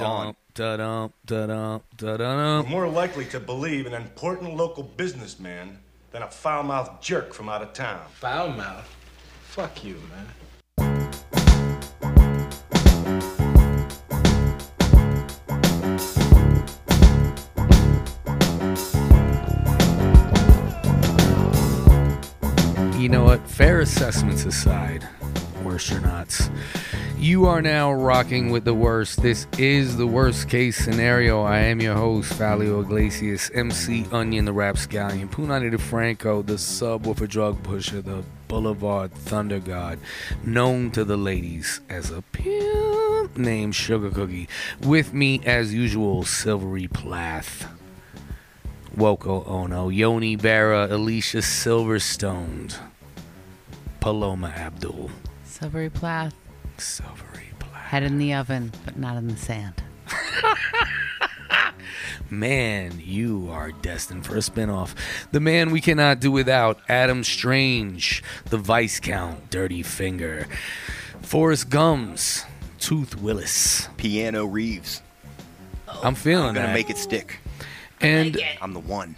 Dawn. You're more likely to believe an important local businessman than a foul-mouthed jerk from out of town. Foul-mouthed? Fuck you, man. You know what? Fair assessments aside, worse or not, you are now rocking with the worst. This is the worst case scenario. I am your host, Fallio Iglesias, MC Onion, the Rapscallion, Punani DeFranco, the subwoofer drug pusher, the Boulevard Thunder God, known to the ladies as a pimp named Sugar Cookie. With me, as usual, Silvery Plath, Woko Ono, Yoni Berra, Alicia Silverstone, Paloma Abdul. Silvery Plath. Silvery Plath. Head in the oven, but not in the sand. Man, you are destined for a spinoff. The man we cannot do without, Adam Strange, the Viscount Dirty Finger, Forrest Gums, Tooth Willis, Piano Reeves. Oh, I'm feeling I'm gonna that. Make it stick. And I'm the one.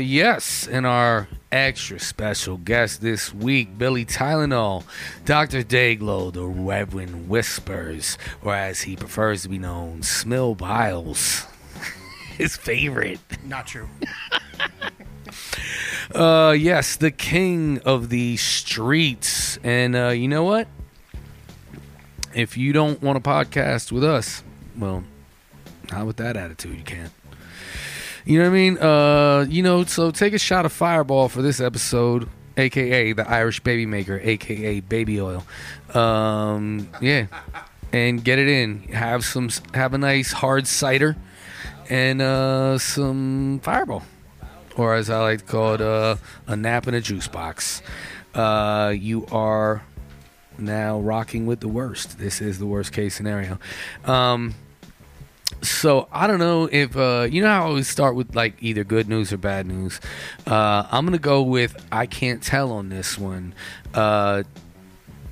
Yes, and our extra special guest this week, Billy Tylenol, Dr. Dayglow, the Reverend Whispers, or as he prefers to be known, Smill Biles, his favorite. Not true. Yes, the king of the streets. And you know what? If you don't want a podcast with us, well, not with that attitude, you can't. You know what I mean? So take a shot of Fireball for this episode, a.k.a. the Irish Baby Maker, a.k.a. Baby Oil. Yeah. And get it in. Have a nice hard cider and some Fireball. Or as I like to call it, a nap in a juice box. You are now rocking with the worst. This is the worst case scenario. So I don't know if you know how I always start with like either good news or bad news. I'm gonna go with I can't tell on this one. Do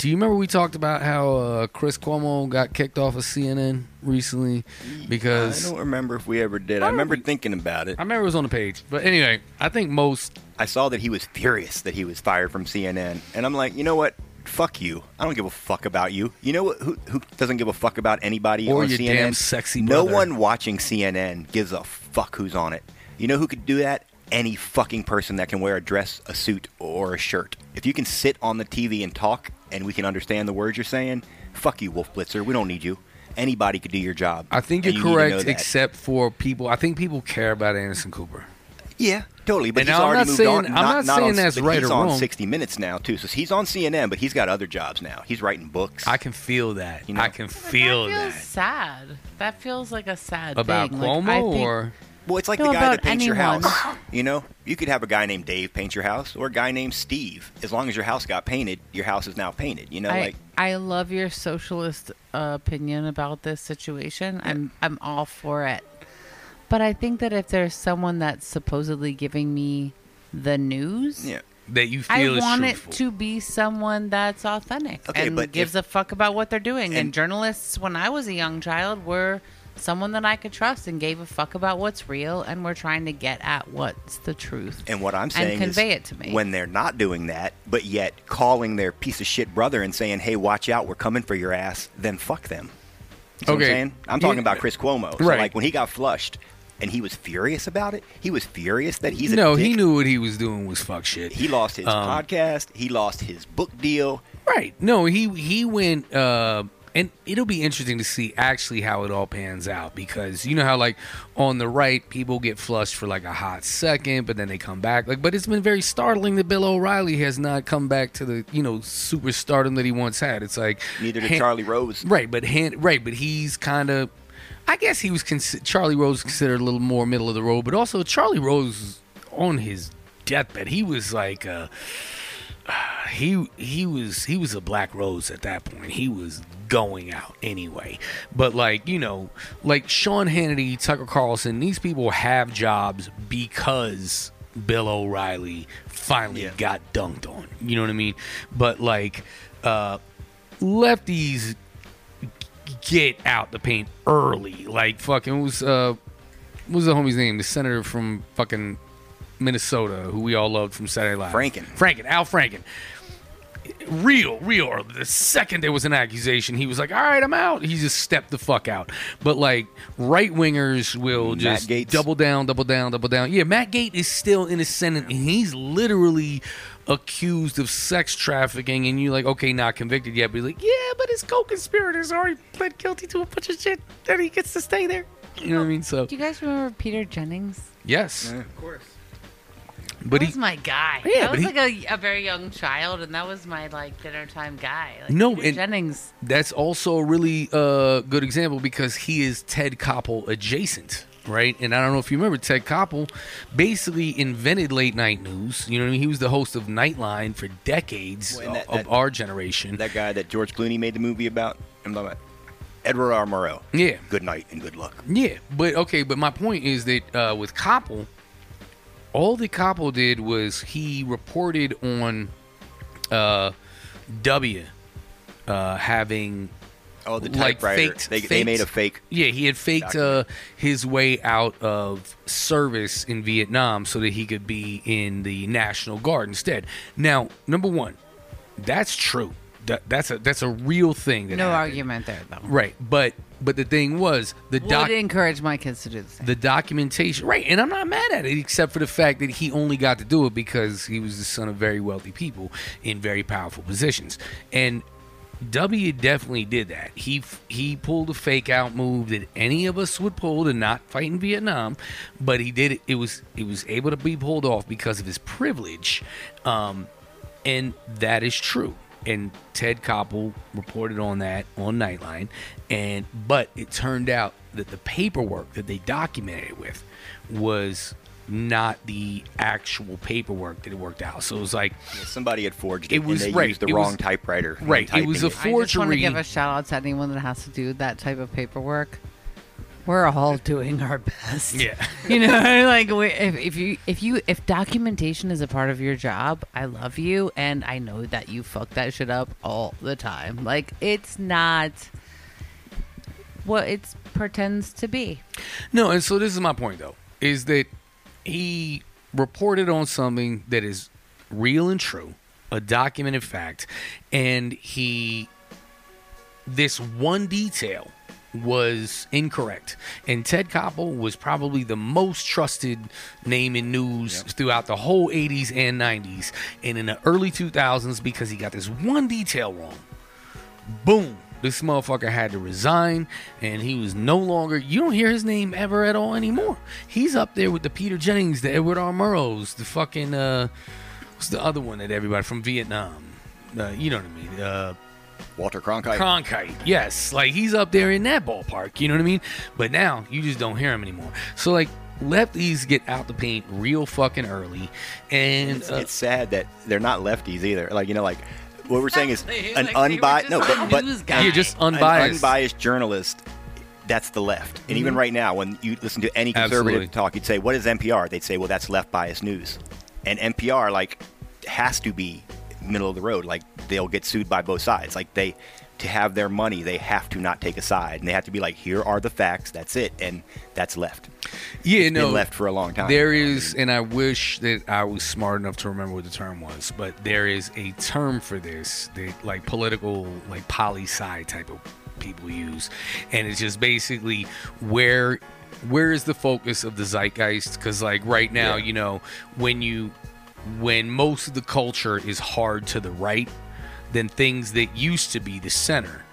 you remember we talked about how Chris Cuomo got kicked off of CNN recently? Because I don't remember if we ever did. I remember thinking about it. I remember it was on the page, but anyway, I think most. I saw that he was furious that he was fired from CNN, and I'm like, you know what? Fuck you. I don't give a fuck about you. You know who doesn't give a fuck about anybody or on your CNN? Damn sexy brother. No one watching CNN gives a fuck who's on it. You know who could do that? Any fucking person that can wear a dress, a suit, or a shirt. If you can sit on the TV and talk and we can understand the words you're saying, fuck you, Wolf Blitzer. We don't need you. Anybody could do your job. I think you're correct, except for people. I think people care about Anderson Cooper. Yeah, totally. But and he's already moved on. I'm not saying that's right or wrong. He's on 60 Minutes now, too. So he's on CNN, but he's got other jobs now. He's writing books. I can feel that. You know? I can feel that. That feels sad. That feels like a sad thing. About Cuomo or? Well, it's like the guy that paints your house. You know? You could have a guy named Dave paint your house or a guy named Steve. As long as your house got painted, your house is now painted. You know, I love your socialist opinion about this situation. Yeah. I'm all for it. But I think that if there's someone that's supposedly giving me the news, yeah, that you feel I want truthful. It to be someone that's authentic and gives a fuck about what they're doing. And journalists, when I was a young child, were someone that I could trust and gave a fuck about what's real and were trying to get at what's the truth. And what I'm saying is convey it to me. When they're not doing that, but yet calling their piece of shit brother and saying, hey, watch out, we're coming for your ass, then fuck them. You know what I'm saying? I'm talking about Chris Cuomo. So right. Like when he got flushed. And he was furious about it? He was furious that he's a dick? He knew what he was doing was fuck shit. He lost his podcast. He lost his book deal. Right. No, he went, and it'll be interesting to see actually how it all pans out. Because you know how, like, on the right, people get flushed for, like, a hot second, but then they come back. Like, but it's been very startling that Bill O'Reilly has not come back to the, superstardom that he once had. It's like... Neither did Charlie Rose. Right, but he's kind of... I guess he was Charlie Rose considered a little more middle of the road, but also Charlie Rose on his deathbed, he was like he was a black rose at that point. He was going out anyway. But like Sean Hannity, Tucker Carlson, these people have jobs because Bill O'Reilly finally got dunked on. You know what I mean? But like lefties get out the paint early. Like, fucking, what was the homie's name? The senator from fucking Minnesota, who we all loved from Saturday Night Live. Franken. Al Franken. Real. The second there was an accusation, he was like, all right, I'm out. He just stepped the fuck out. But, like, right-wingers will just double down. Yeah, Matt Gaetz is still in the Senate, and he's literally accused of sex trafficking, and you're like, okay, not convicted yet. But he's like, yeah, but his co-conspirators already pled guilty to a bunch of shit, and he gets to stay there. You know what I mean? So, do you guys remember Peter Jennings? Yes. Yeah, of course. But that was my guy. Yeah, that was a very young child, and that was my dinner time guy. Jennings. That's also a really good example because he is Ted Koppel adjacent, right? And I don't know if you remember, Ted Koppel basically invented late night news. You know what I mean? He was the host of Nightline for decades of our generation. That guy that George Clooney made the movie about. I'm talking about Edward R. Murrow. Yeah. Good night and good luck. Yeah, but my point is that with Koppel, all that Koppel did was he reported on having the typewriter. They made a fake. Yeah, he had faked his way out of service in Vietnam so that he could be in the National Guard instead. Now, number one, that's true. That's a real thing. That no happened. Argument there, though. Right, But the thing was, would encourage my kids to do the same. The documentation, right? And I'm not mad at it, except for the fact that he only got to do it because he was the son of very wealthy people in very powerful positions. And W definitely did that. He pulled a fake out move that any of us would pull to not fight in Vietnam, but he did it. It was able to be pulled off because of his privilege, and that is true. And Ted Koppel reported on that on Nightline, but it turned out that the paperwork that they documented it with was not the actual paperwork that it worked out. So it was like somebody had forged it. They used the wrong typewriter. Right, it was a forgery. I just want to give a shout out to anyone that has to do that type of paperwork. We're all doing our best. Yeah, you know, if documentation is a part of your job, I love you, and I know that you fuck that shit up all the time. Like, it's not what it pretends to be. No, and so this is my point though, is that he reported on something that is real and true, a documented fact, and this one detail was incorrect, and Ted Koppel was probably the most trusted name in news throughout the whole 80s and 90s, and in the early 2000s, because he got this one detail wrong, boom, this motherfucker had to resign, and he was no longer, you don't hear his name ever at all anymore. He's up there with the Peter Jennings, the Edward R. Murrows, the fucking what's the other one that everybody from Vietnam, you know what I mean, Walter Cronkite. Yes. Like, he's up there in that ballpark. You know what I mean? But now, you just don't hear him anymore. So, like, lefties get out the paint real fucking early. And it's sad that they're not lefties either. Like, you know, like, what we're saying is an unbiased... No, but you're just unbiased. An unbiased journalist, that's the left. And even right now, when you listen to any conservative talk, you'd say, what is NPR? They'd say, well, that's left-biased news. And NPR, like, has to be middle of the road. Like, they'll get sued by both sides. Like, they, to have their money, they have to not take a side, and they have to be like, here are the facts, that's it, and that's left. Yeah, it's been left for a long time. There is, and I wish that I was smart enough to remember what the term was, but there is a term for this, that, like, political, like, poli-sci type of people use, and it's just basically where is the focus of the zeitgeist? Because, like, right now, you know, when most of the culture is hard to the right, then things that used to be the center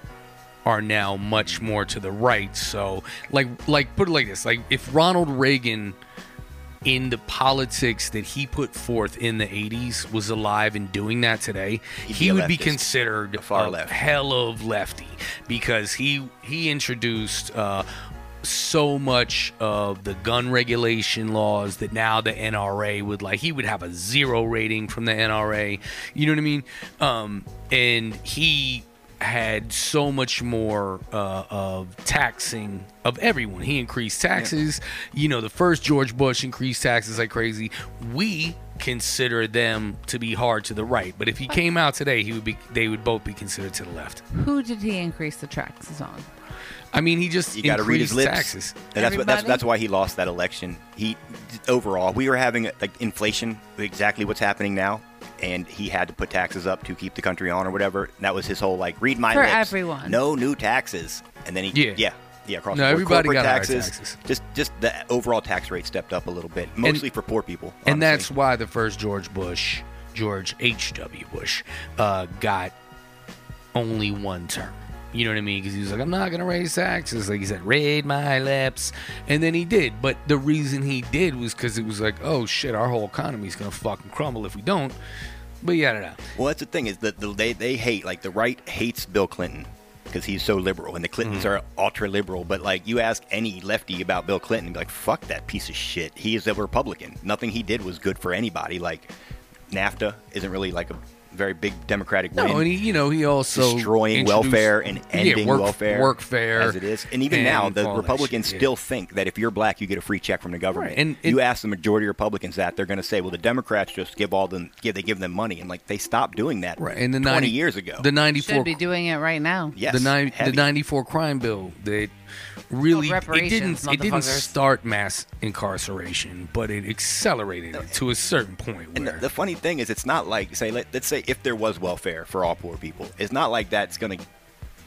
are now much more to the right. So, like put it like this. Like, if Ronald Reagan, in the politics that he put forth in the 80s, was alive and doing that today, he would be considered a far left, hell of lefty, because he introduced so much of the gun regulation laws that now the NRA would like. He would have a 0 rating from the NRA. You know what I mean? And he had so much more of taxing of everyone. He increased taxes. Yeah. You know, the first George Bush increased taxes like crazy. We consider them to be hard to the right. But if he came out today, he would be. They would both be considered to the left. Who did he increase the taxes on? I mean, he just you got to read his lips. Taxes. And that's why he lost that election. He overall, we were having like inflation, exactly what's happening now, and he had to put taxes up to keep the country on or whatever. And that was his whole like read my lips. For everyone, no new taxes, and then he across the board. Everybody got taxes, Just the overall tax rate stepped up a little bit, mostly for poor people. Honestly. And that's why the first George H.W. Bush, got only one term. You know what I mean? Because he was like, I'm not going to raise taxes. Like he said, raid my lips. And then he did. But the reason he did was because it was like, oh, shit, our whole economy's going to fucking crumble if we don't. But yeah, no. Well, that's the thing is that they hate, like the right hates Bill Clinton because he's so liberal. And the Clintons are ultra liberal. But like you ask any lefty about Bill Clinton, and be like, fuck that piece of shit. He is a Republican. Nothing he did was good for anybody. Like NAFTA isn't really like a very big Democratic win. No, and he also destroying welfare and ending workfare as it is. And even now, the Republicans still think that if you're black, you get a free check from the government. Right. And you ask the majority of Republicans that, they're going to say, "Well, the Democrats just give them money," and like they stopped doing that. Right. And 20 years ago, the 94 should be doing it right now. Yes, the 94 crime bill that really it didn't start mass incarceration, but it accelerated it to a certain point. Where... And the funny thing is, it's not like let's say. If there was welfare for all poor people, it's not like that's going to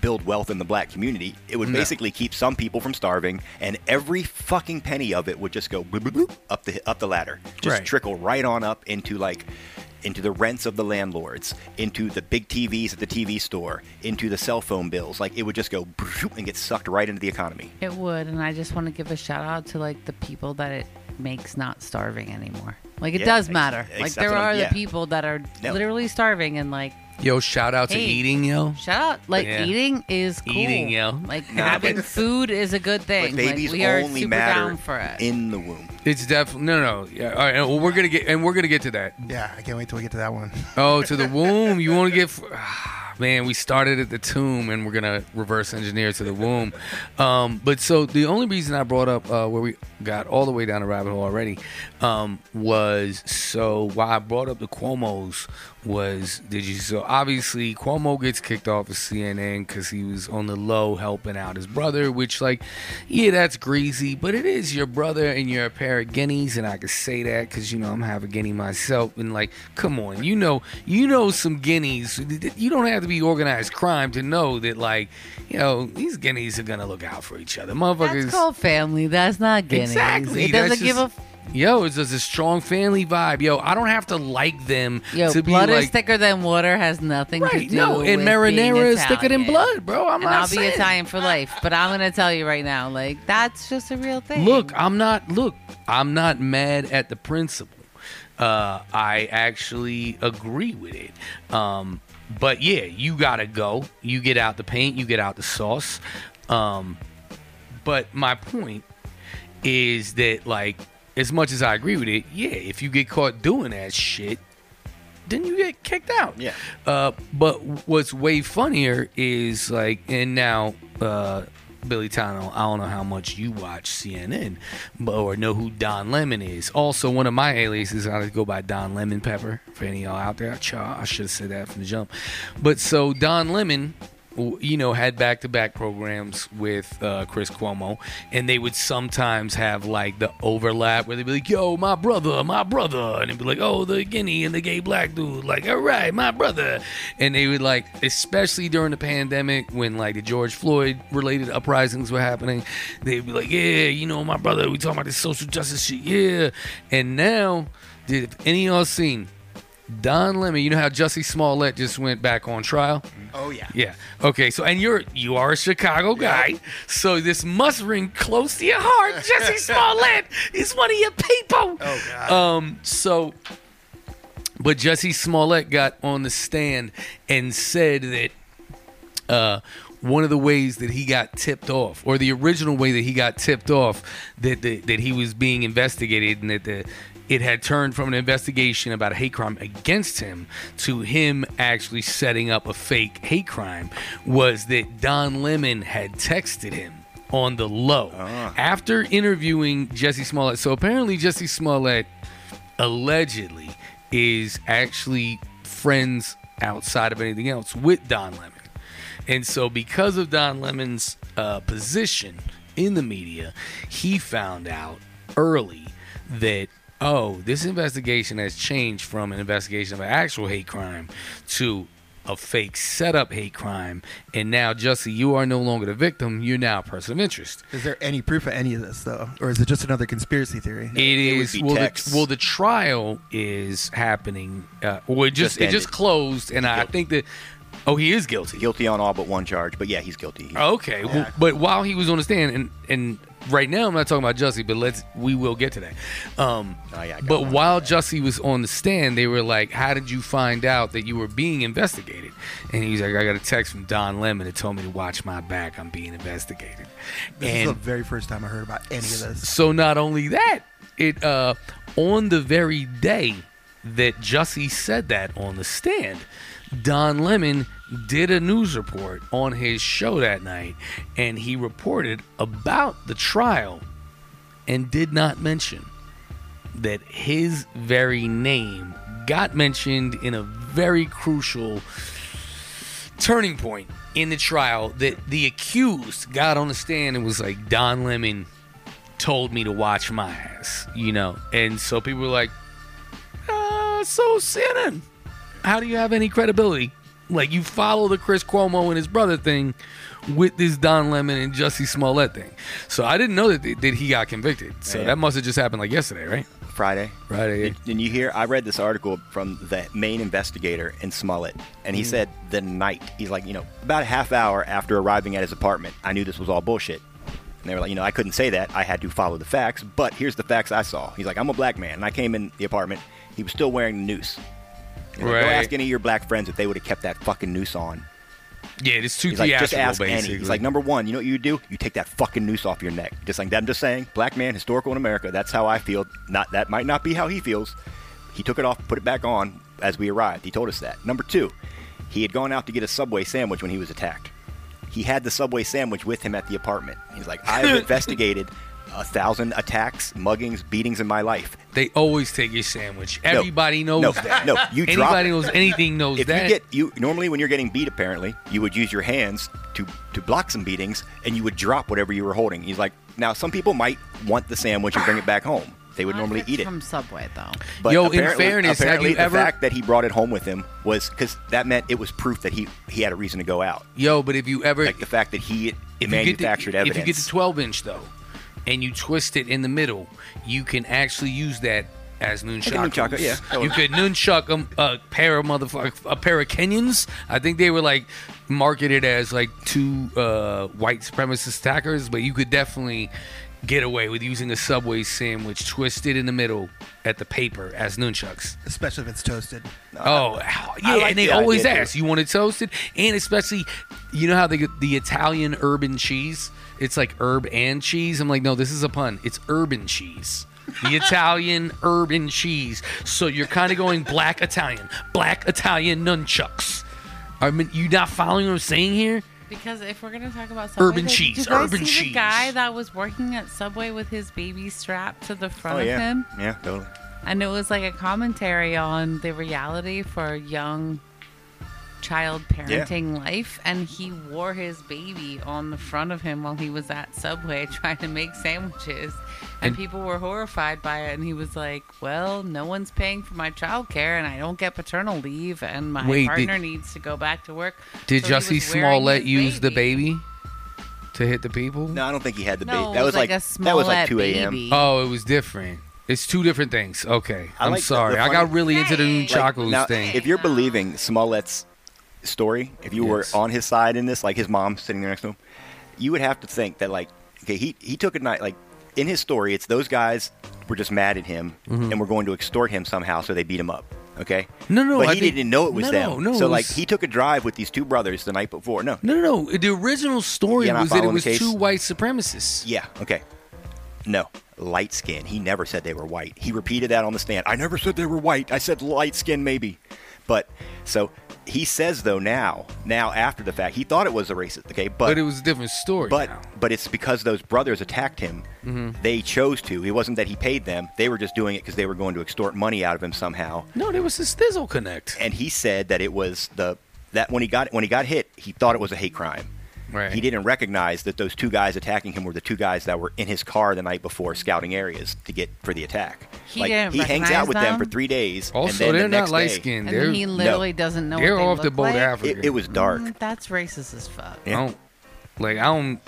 build wealth in the black community. It would basically keep some people from starving, and every fucking penny of it would just go bloop, bloop, bloop, up the ladder, just trickle right on up into the rents of the landlords, into the big TVs at the TV store, into the cell phone bills. Like it would just go bloop, and get sucked right into the economy. It would, and I just want to give a shout out to like the people that it makes not starving anymore. Like it does matter. Like there are the people that are literally starving and like. Yo, shout out to eating, yo. Shout out, like eating is cool. Eating, yo. Like having food is a good thing. But babies like, we only are super matter down for it. In the womb. It's definitely no. Yeah, all right. Well, we're gonna get to that. Yeah, I can't wait till we get to that one. Oh, to the womb. You want to get? Man, we started at the tomb, and we're gonna reverse engineer to the womb. But so the only reason I brought up where we got all the way down the rabbit hole already was so why I brought up the Cuomos was obviously Cuomo gets kicked off of CNN because he was on the low helping out his brother, which like that's greasy, but it is your brother and you're a pair of guineas, and I can say that because I'm half a guinea myself, and like come on, some guineas. You don't have to be organized crime to know that like these guineas are gonna look out for each other, motherfuckers. That's called family. That's not guineas. Exactly. It doesn't give a. Yo, it's just a strong family vibe. Yo, I don't have to like them to be like... blood is thicker than water has nothing to do with being Italian. And marinara is thicker than blood, bro. I'll be Italian for life, but I'm going to tell you right now, like, that's just a real thing. Look, I'm not mad at the principle. I actually agree with it. But, yeah, you got to go. You get out the paint. You get out the sauce. But my point is that, like... as much as I agree with it, if you get caught doing that shit, then you get kicked out. Yeah. But what's way funnier is like, and now Billy Tano, I don't know how much you watch CNN or know who Don Lemon is. Also, one of my aliases, I go by Don Lemon Pepper for any of y'all out there. I should have said that from the jump. But so Don Lemon... had back-to-back programs with Chris Cuomo, and they would sometimes have like the overlap where they'd be like, yo, my brother, and it'd be like, oh, the guinea and the gay black dude, like, all right, my brother. And they would like, especially during the pandemic when like the George Floyd related uprisings were happening, they'd be like, my brother, we talking about this social justice shit, and now, if any of y'all seen Don Lemon, you know how Jussie Smollett just went back on trial? Oh, yeah. Yeah. Okay, so, and you are a Chicago guy, so this must ring close to your heart. Jussie Smollett is one of your people. Oh, God. But Jussie Smollett got on the stand and said that one of the ways that he got tipped off, or the original way that he got tipped off, that he was being investigated and that it had turned from an investigation about a hate crime against him to him actually setting up a fake hate crime was that Don Lemon had texted him on the low after interviewing Jussie Smollett. So apparently Jussie Smollett allegedly is actually friends outside of anything else with Don Lemon. And so because of Don Lemon's position in the media, he found out early that, oh, this investigation has changed from an investigation of an actual hate crime to a fake setup hate crime. And now, Jussie, you are no longer the victim. You're now a person of interest. Is there any proof of any of this, though? Or is it just another conspiracy theory? It is. Well, the trial is happening. It just closed. And I think that... Oh, he is guilty. Guilty on all but one charge. But yeah, he's guilty. Okay. Yeah. Well, but while he was on the stand, and right now I'm not talking about Jussie, but we will get to that. But while Jussie was on the stand, they were like, how did you find out that you were being investigated? And he's like, I got a text from Don Lemon that told me to watch my back. I'm being investigated. This is the very first time I heard about any of this. So not only that, it on the very day that Jussie said that on the stand, Don Lemon did a news report on his show that night, and he reported about the trial and did not mention that his very name got mentioned in a very crucial turning point in the trial, that the accused got on the stand and was like, Don Lemon told me to watch my ass, you know. And so people were like, so CNN, how do you have any credibility? Like, you follow the Chris Cuomo and his brother thing with this Don Lemon and Jussie Smollett thing. So I didn't know that he got convicted. So that must have just happened like yesterday, right? Friday. And you hear, I read this article from the main investigator in Smollett, and he said the night, he's like, about a half hour after arriving at his apartment, I knew this was all bullshit. And they were like, I couldn't say that. I had to follow the facts, but here's the facts I saw. He's like, I'm a black man, and I came in the apartment. He was still wearing the noose. Right. Like, go ask any of your black friends if they would have kept that fucking noose on. Yeah, it's too theatrical, basically. Just ask any. He's like, number one, you know what you do? You take that fucking noose off your neck. Just like that. I'm just saying, black man, historical in America, that's how I feel. That might not be how he feels. He took it off, put it back on as we arrived. He told us that. Number two, he had gone out to get a Subway sandwich when he was attacked. He had the Subway sandwich with him at the apartment. He's like, I have investigated 1,000 attacks, muggings, beatings in my life. They always take your sandwich. Everybody knows that. You drop it. Anybody knows anything knows if that. Normally when you're getting beat, apparently, you would use your hands to block some beatings, and you would drop whatever you were holding. He's like, now some people might want the sandwich and bring it back home. They would normally eat it from Subway, though. But in fairness, apparently the fact that he brought it home with him was because that meant it was proof that he had a reason to go out. But if you ever like the fact that he manufactured evidence, if you get the 12-inch though, and you twist it in the middle, you can actually use that as nunchakus. Yeah. You could nunchuck a pair of Kenyans. I think they were like marketed as like two white supremacist attackers, but you could definitely get away with using a Subway sandwich twisted in the middle at the paper as nunchucks. Especially if it's toasted. And they always ask, you want it toasted? And especially, you know how they get the Italian urban cheese? It's like herb and cheese. I'm like, no, this is a pun. It's urban cheese. The Italian urban cheese. So you're kind of going black Italian nunchucks. I mean, you not following what I'm saying here? Because if we're gonna talk about Subway, did you guys see the guy that was working at Subway with his baby strapped to the front of him? Yeah, totally. And it was like a commentary on the reality for young child parenting life, and he wore his baby on the front of him while he was at Subway trying to make sandwiches, and people were horrified by it, and he was like, well, no one's paying for my child care, and I don't get paternal leave, and my partner needs to go back to work. Did Jussie Smollett use the baby to hit the people? No, I don't think he had the baby. That was like 2 a.m. Oh, it was different. It's two different things. Okay, I'm sorry. I got really into the nunchakus thing. If you're believing Smollett's story, if you were on his side in this, like his mom sitting there next to him, you would have to think that he took a night, like in his story, it's those guys were just mad at him and were going to extort him somehow, so they beat him up. Okay? No. But he didn't know it was them. So like he took a drive with these two brothers the night before. No. The original story was that it was two white supremacists. Yeah. Okay. No. Light skin. He never said they were white. He repeated that on the stand. I never said they were white. I said light skin maybe. But so He says, though, now after the fact, he thought it was a racist, okay? But it was a different story. But it's because those brothers attacked him. Mm-hmm. They chose to. It wasn't that he paid them. They were just doing it because they were going to extort money out of him somehow. No, there was this thizzle connect. And he said that it was that when he got hit, he thought it was a hate crime. Right. He didn't recognize that those two guys attacking him were the two guys that were in his car the night before scouting areas to get for the attack. He hangs out with them for 3 days. Also, and then they're not light skinned. And he literally doesn't know. They're off the boat to Africa. It was dark. That's racist as fuck. Yeah. I don't.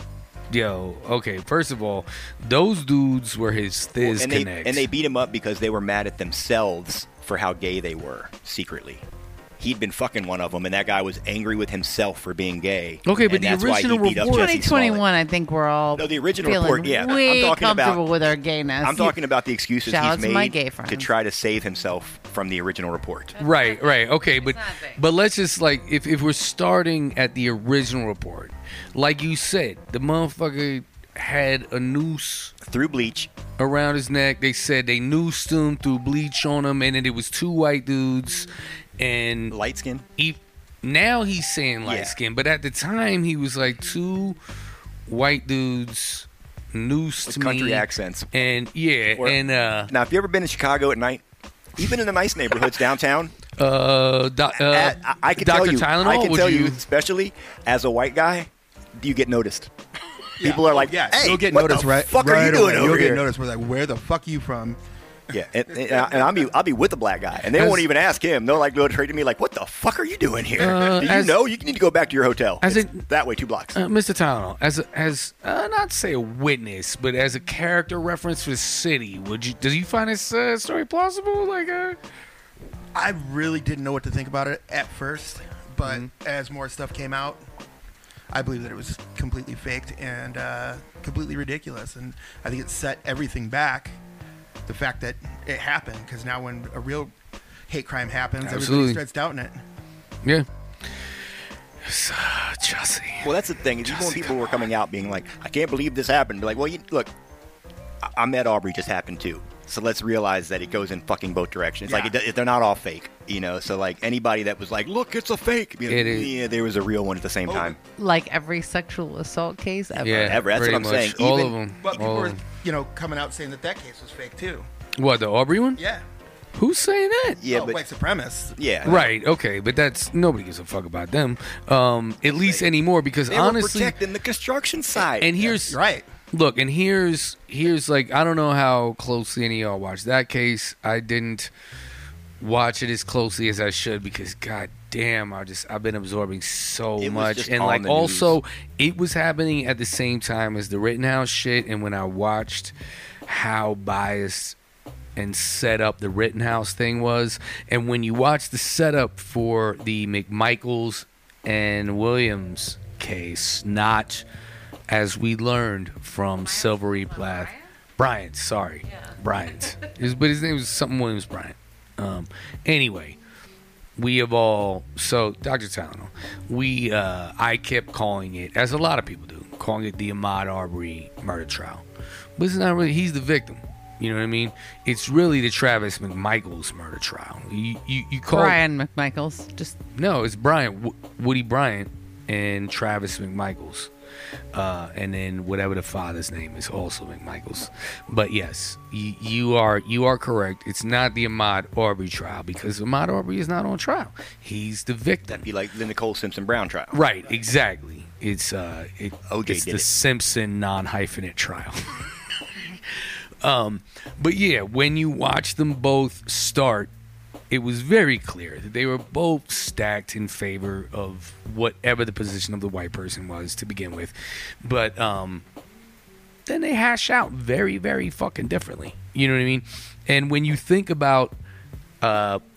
Yo, okay. First of all, those dudes were his thiz connects, and they beat him up because they were mad at themselves for how gay they were secretly. He'd been fucking one of them, and that guy was angry with himself for being gay. Okay, but the original report, 2021, I think we're all the original report. Yeah, I'm talking comfortable about with our gayness. I'm talking about the excuses he's made to try to save himself from the original report. Right. Okay, but let's just if we're starting at the original report, like you said, the motherfucker had a noose through bleach around his neck. They said they noosed him, through bleach on him, and then it was two white dudes. And light skin. Now he's saying light skin, but at the time he was like two white dudes noosed with country accents. And yeah, now if you ever been in Chicago at night, even in the nice neighborhoods downtown, I can Dr. tell you, Tylenol, I can tell you, especially as a white guy, you get noticed. Yeah. People are like, "Hey, you'll get noticed, right? Fuck right are you doing away. Over you'll here?" Get noticed. We're like, "Where the fuck you from?" Yeah, and I'll be with a black guy, and they won't even ask him. They'll like go straight to me, like, "What the fuck are you doing here? Do you know you need to go back to your hotel?" That way, 2 blocks. Mr. Tylenol, as not to say a witness, but as a character reference for the city, do you find this story plausible? I really didn't know what to think about it at first, but as more stuff came out, I believe that it was completely faked and completely ridiculous, and I think it set everything back. The fact that it happened, because now when a real hate crime happens, Absolutely. Everybody starts doubting it. Yeah. So, Jussie. Well, that's the thing. Even when people were coming out being like, "I can't believe this happened," be like, "Well, look, Ahmaud Arbery just happened too. So let's realize that it goes in fucking both directions. Yeah. They're not all fake, you know." So anybody that was like, "Look, it's a fake," there was a real one at the same time. Like every sexual assault case ever. Yeah, ever. That's what I'm saying. All of them. But people were, coming out saying that case was fake too. What, the Arbery one? Yeah. Who's saying that? Yeah, white supremacists. Yeah. Right. Okay, but that's nobody gives a fuck about them. At least anymore, because they honestly, they're protecting the construction site. And here's right. Look, and here's I don't know how closely any of y'all watched that case. I didn't watch it as closely as I should because goddamn, I've been absorbing so much, and also it was happening at the same time as the Rittenhouse shit. And when I watched how biased and set up the Rittenhouse thing was, and when you watch the setup for the McMichaels and Williams case, not. As we learned from Silvery Plath, Bryant. Sorry, yeah. Bryant. But his name was something Williams Bryant. Anyway, Dr. Tylenol. I kept calling it, as a lot of people do, calling it the Ahmaud Arbery murder trial, but it's not really. He's the victim. You know what I mean? It's really the Travis McMichaels murder trial. You call Brian it, McMichaels. Just no, it's Brian Woody Bryant and Travis McMichaels. And then whatever the father's name is, also McMichaels. But yes, you are correct. It's not the Ahmaud Arbery trial because Ahmaud Arbery is not on trial. He's the victim. That'd be like the Nicole Simpson Brown trial. Right, exactly. It's it's the Simpson non-hyphenate trial. But yeah, when you watch them both start, it was very clear that they were both stacked in favor of whatever the position of the white person was to begin with. But then they hash out very, very fucking differently. You know what I mean? And when you think about the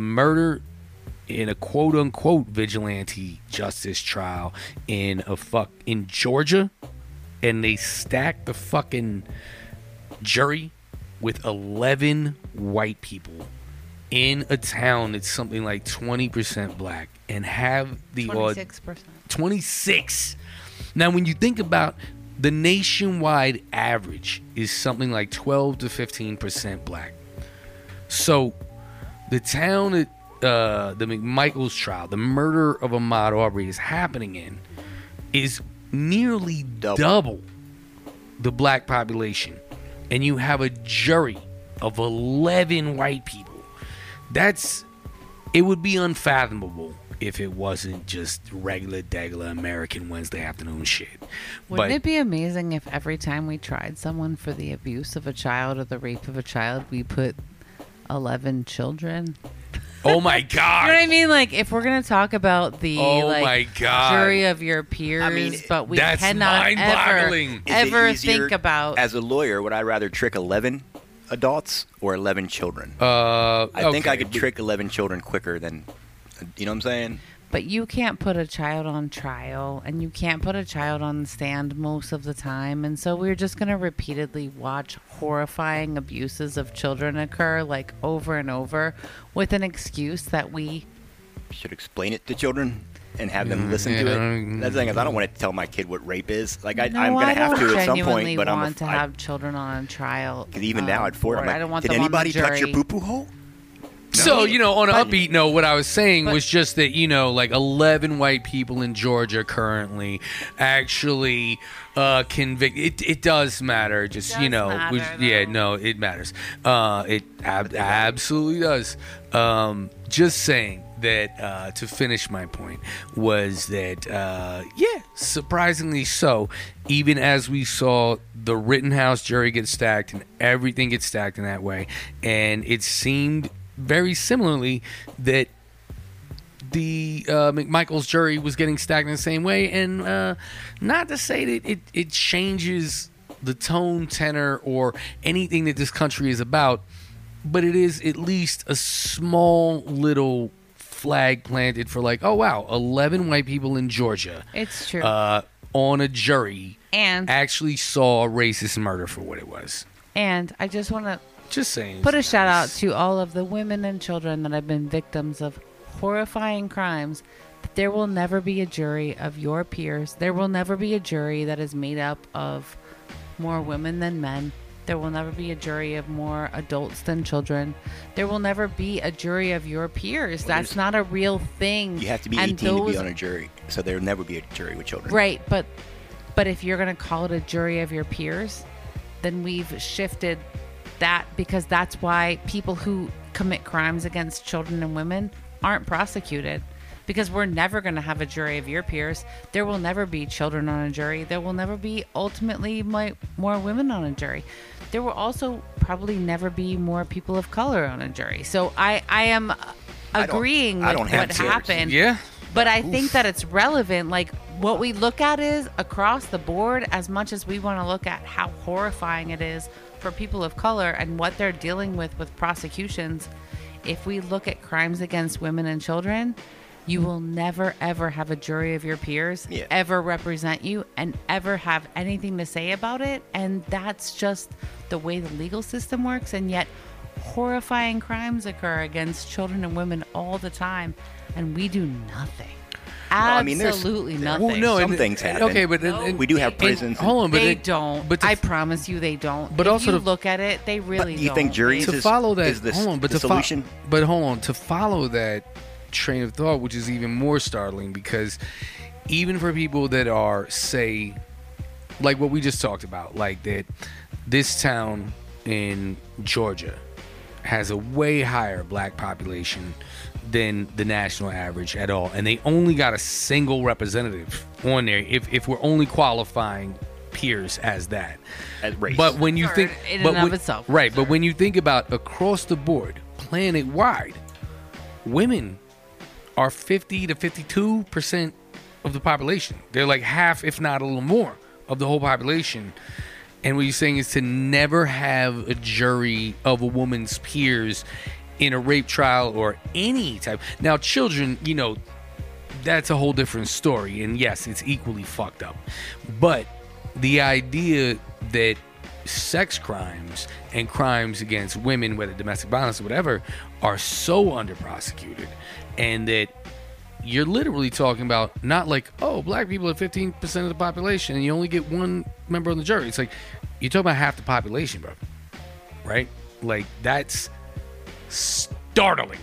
murder in a quote-unquote vigilante justice trial in Georgia, and they stacked the fucking jury with 11 white people in a town that's something like 20% black and have the 26%. 26. Now, when you think about the nationwide average is something like 12 to 15% black. So the town the McMichaels trial, the murder of Ahmaud Arbery is happening in, is nearly double the black population, and you have a jury of 11 white people. That's, it would be unfathomable if it wasn't just regular degular American Wednesday afternoon shit. Wouldn't it be amazing if every time we tried someone for the abuse of a child or the rape of a child, we put 11 children? Oh my God. You know what I mean? Like, if we're going to talk about the jury of your peers, I mean, but we cannot ever think about... As a lawyer, would I rather trick 11 adults or 11 children? I think I could trick 11 children quicker than... You know what I'm saying? But you can't put a child on trial, and you can't put a child on the stand most of the time. And so we're just going to repeatedly watch horrifying abuses of children occur, like, over and over, with an excuse that we should explain it to children and have them listen to it. That's the thing, is I don't want to tell my kid what rape is. Like, I'm going to have to at some point. But I want to have children on trial. Because even now at 4, I'm like, I don't want did anybody touch your poo-poo hole? No. So, you know, on an upbeat note, what I was saying was just that, you know, like 11 white people in Georgia currently actually convicted. It does matter. Just, does you know, matter, yeah, no, it matters. It absolutely does. Just saying that to finish my point was that, yeah, surprisingly so, even as we saw the Rittenhouse jury get stacked and everything gets stacked in that way, and it seemed... Very similarly, that the McMichaels jury was getting stacked in the same way, and not to say that it changes the tone, tenor, or anything that this country is about, but it is at least a small little flag planted for, like, oh wow, 11 white people in Georgia. It's true. On a jury, and actually saw a racist murder for what it was. And I just want to. Just saying. Put a shout out to all of the women and children that have been victims of horrifying crimes. There will never be a jury of your peers. There will never be a jury that is made up of more women than men. There will never be a jury of more adults than children. There will never be a jury of your peers. That's not a real thing. You have to be 18 to be on a jury. So there will never be a jury with children. Right. But if you're going to call it a jury of your peers, then we've shifted... that because that's why people who commit crimes against children and women aren't prosecuted, because we're never going to have a jury of your peers. There will never be children on a jury. There will never be ultimately more women on a jury. There will also probably never be more people of color on a jury. So I am agreeing with what happened. Yeah. But I think that it's relevant. Like, what we look at is across the board, as much as we want to look at how horrifying it is for people of color and what they're dealing with prosecutions. If we look at crimes against women and children, you will never, ever have a jury of your peers ever represent you and ever have anything to say about it. And that's just the way the legal system works. And yet horrifying crimes occur against children and women all the time. And we do nothing. Absolutely nothing. Well, no, some things happen. Okay, but we do have prisons. Hold on, but they don't. But I promise you, they don't. But if also, you look at it, they really. You don't. Think juries to follow that? Is this hold on, but the solution. But hold on, to follow that train of thought, which is even more startling, because even for people that are, say, like what we just talked about, like that, this town in Georgia has a way higher black population than the national average at all, and they only got a single representative on there. If we're only qualifying peers as that, as race, but when you think, but when you think about across the board, planet wide, women are 50 to 52% of the population. They're like half, if not a little more, of the whole population. And what you're saying is to never have a jury of a woman's peers in a rape trial or any type. Now, children, you know, that's a whole different story. And yes, it's equally fucked up. But the idea that sex crimes and crimes against women, whether domestic violence or whatever, are so underprosecuted, and that you're literally talking about not like, oh, black people are 15% of the population and you only get one member on the jury. It's like, you're talking about half the population, bro. Right? Like, that's... startling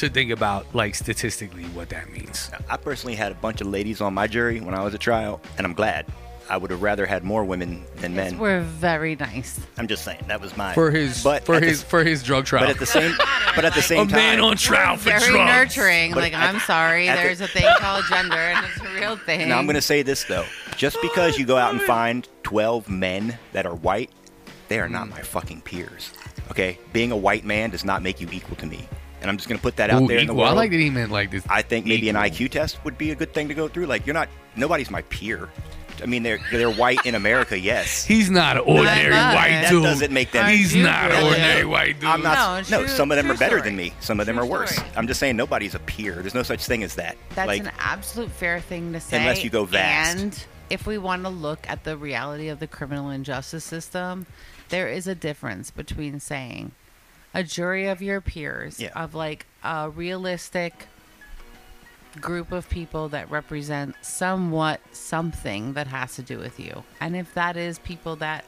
to think about, like, statistically what that means. I personally had a bunch of ladies on my jury when I was a trial, and I'm glad. I would have rather had more women than men. We're very nice. I'm just saying that was mine. For his drug trial. But at the same time, a man on trial for drugs. Very nurturing. But like I'm sorry, there's a thing called gender, and it's a real thing. Now I'm going to say this though: just because you go out and find 12 men that are white, they are not my fucking peers. Okay, being a white man does not make you equal to me. And I'm just going to put that out there in the world. I like that he meant like this. I think maybe an IQ test would be a good thing to go through. Like nobody's my peer. I mean, they're white in America, yes. He's not an ordinary white dude. That doesn't make them. He's not an ordinary white dude. I'm not. No, some of them are better than me. Some of them are worse. I'm just saying nobody's a peer. There's no such thing as that. That's an absolute fair thing to say. Unless you go vast. And if we want to look at the reality of the criminal injustice system, there is a difference between saying a jury of your peers, of like a realistic group of people that represent somewhat something that has to do with you, and if that is people that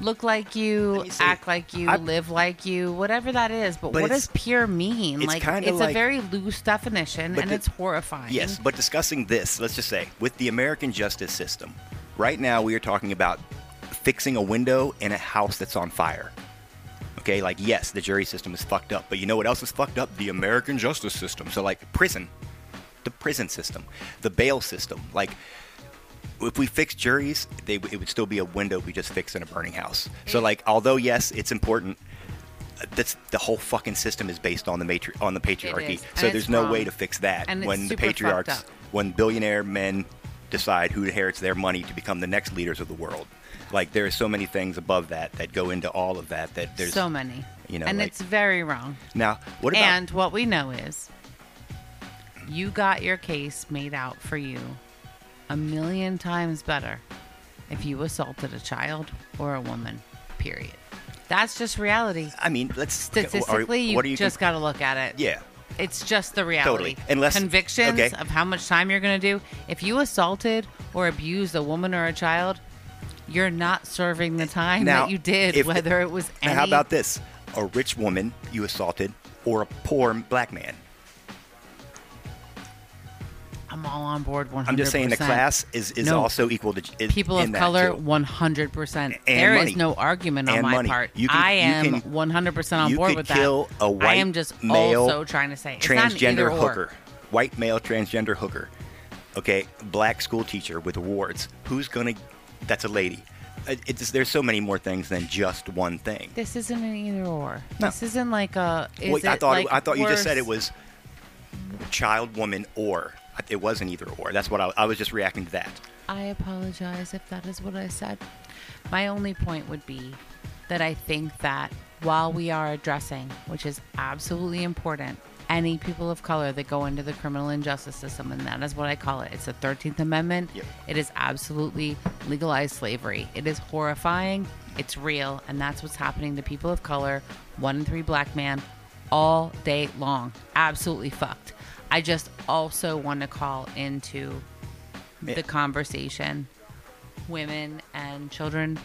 look like you, act like you, live like you, whatever that is. But what does peer mean? It's a very loose definition, and it's horrifying. Yes, but discussing this, let's just say, with the American justice system, right now we are talking about fixing a window in a house that's on fire. Okay, like yes, the jury system is fucked up, but you know what else is fucked up? The American justice system. So like prison. The prison system, the bail system. Like, if we fix juries, it would still be a window we just fixed in a burning house. So, like, although yes, it's important, that's the whole fucking system is based on the patriarchy. So there's no way to fix that when the patriarchs, when billionaire men decide who inherits their money to become the next leaders of the world. Like, there are so many things above that that go into all of that. That there's so many, you know, and it's very wrong. Now, what about? And what we know is, you got your case made out for you 1,000,000 times better if you assaulted a child or a woman, period. That's just reality. I mean, statistically, you just got to look at it. Yeah. It's just the reality. Totally. Convictions of how much time you're going to do. If you assaulted or abused a woman or a child, you're not serving the time that you did, whether it was any. Now, how about this? A rich woman you assaulted or a poor black man. I'm all on board 100%. I'm just saying the class is also equal to people of color, 100%. There is no argument on my part. I am 100% on board with that. You could kill a white male transgender hooker. White male transgender hooker. Okay, black school teacher with awards. Who's going to – that's a lady. There's so many more things than just one thing. This isn't an either or. No. This isn't like a – I thought you just said it was child, woman, or – it wasn't either or. That's what I was just reacting to that. I apologize if that is what I said. My only point would be that I think that while we are addressing, which is absolutely important, any people of color that go into the criminal injustice system, and that is what I call it. It's the 13th Amendment. Yep. It is absolutely legalized slavery. It is horrifying. It's real. And that's what's happening to people of color, 1 in 3 black man, all day long. Absolutely fucked. I just also want to call into the conversation women and children,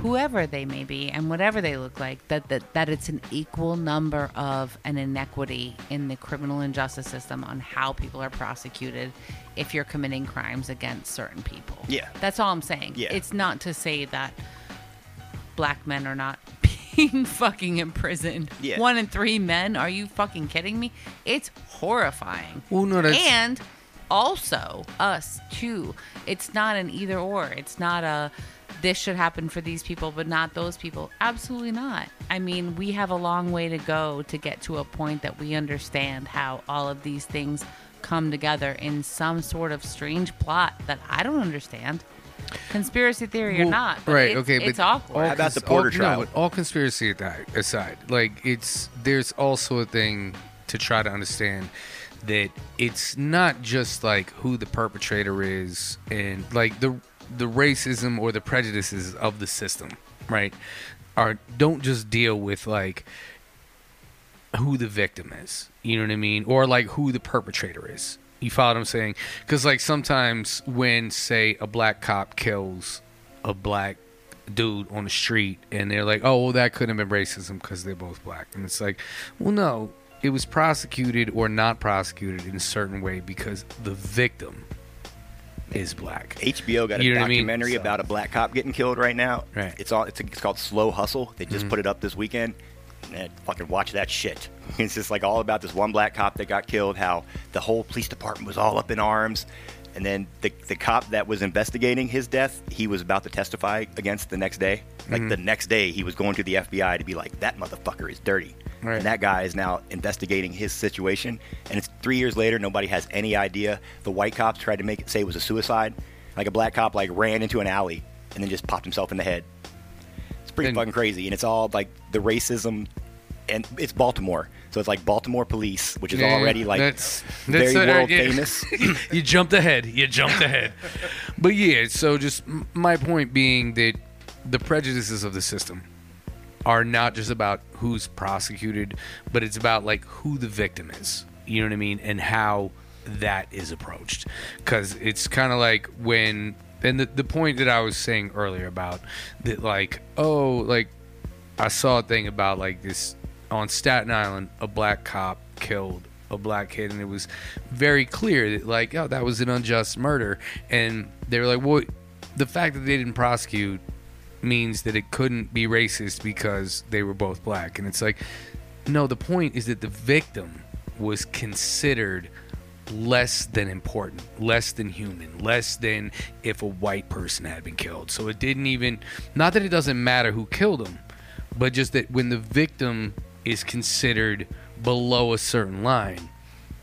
whoever they may be and whatever they look like, that it's an equal number of an inequity in the criminal injustice system on how people are prosecuted if you're committing crimes against certain people. Yeah. That's all I'm saying. Yeah. It's not to say that black men are not being fucking imprisoned. Yeah. 1 in 3 men. Are you fucking kidding me? It's horrifying. Well, no, and also us too. It's not an either or. It's not a this should happen for these people but not those people. Absolutely not. I mean, we have a long way to go to get to a point that we understand how all of these things come together in some sort of strange plot that I don't understand. Conspiracy theory or not, but right? But it's awful. How about the Porter trial? No, all conspiracy aside, like there's also a thing to try to understand that it's not just like who the perpetrator is and like the racism or the prejudices of the system, right? Don't just deal with like who the victim is, you know what I mean, or like who the perpetrator is. You follow what I'm saying? Because, like, sometimes when, say, a black cop kills a black dude on the street and they're like, oh, well, that couldn't have been racism because they're both black. And it's like, well, no, it was prosecuted or not prosecuted in a certain way because the victim is black. HBO got a documentary about a black cop getting killed right now. Right. It's called Slow Hustle. They just put it up this weekend. Man, fucking watch that shit. It's just like all about this one black cop that got killed, how the whole police department was all up in arms. And then the cop that was investigating his death, he was about to testify against the next day. Like the next day, he was going to the FBI to be like, that motherfucker is dirty. Right. And that guy is now investigating his situation. And it's 3 years later, nobody has any idea. The white cops tried to make it say it was a suicide. Like a black cop like ran into an alley and then just popped himself in the head. It's pretty fucking crazy. And it's all like the racism. And it's Baltimore, so it's like Baltimore police, which is already like that's very world famous. You jumped ahead. But yeah, so just my point being that the prejudices of the system are not just about who's prosecuted, but it's about like who the victim is. You know what I mean? And how that is approached. Because it's kind of like when, and the point that I was saying earlier about that, like, oh, like I saw a thing about like this. On Staten Island, a black cop killed a black kid, and it was very clear that, like, oh, that was an unjust murder. And they were like, well, the fact that they didn't prosecute means that it couldn't be racist because they were both black. And it's like, no, the point is that the victim was considered less than important, less than human, less than if a white person had been killed. So it didn't even, not that it doesn't matter who killed him, but just that when the victim is considered below a certain line,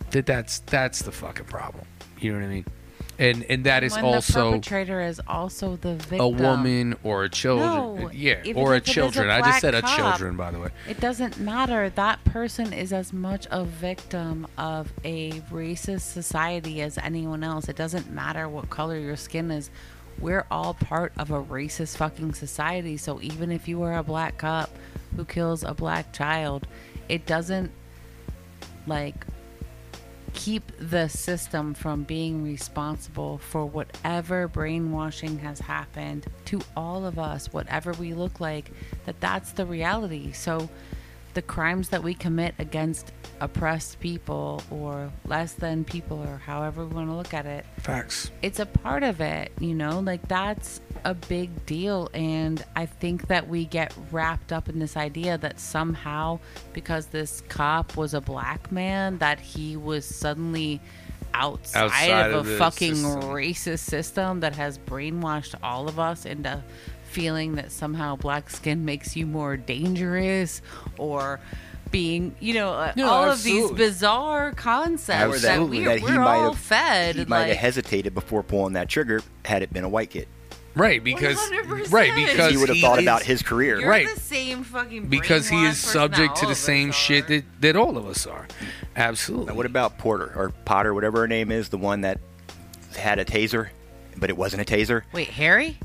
that's the fucking problem. You know what I mean? And that is also when the perpetrator is also the victim, a woman or a children, no, yeah, or a children. I just said a children, by the way. It doesn't matter. That person is as much a victim of a racist society as anyone else. It doesn't matter what color your skin is. We're all part of a racist fucking society. So even if you are a black cop who kills a black child, it doesn't like keep the system from being responsible for whatever brainwashing has happened to all of us, whatever we look like, that's the reality. So the crimes that we commit against oppressed people or less than people, or however we want to look at it, facts, it's a part of it, you know, like that's a big deal. And I think that we get wrapped up in this idea that somehow because this cop was a black man that he was suddenly outside of a fucking system. Racist system that has brainwashed all of us into feeling that somehow black skin makes you more dangerous or being, you know, no, all absolutely. Of these bizarre concepts absolutely. That we're all fed. He might have hesitated before pulling that trigger had it been a white kid. Right, because 100%. Right, because he would have thought about his career. You're right, the same fucking because he is subject to the same shit that all of us are. Absolutely. Now, what about Potter, whatever her name is, the one that had a taser, but it wasn't a taser? Wait, Harry?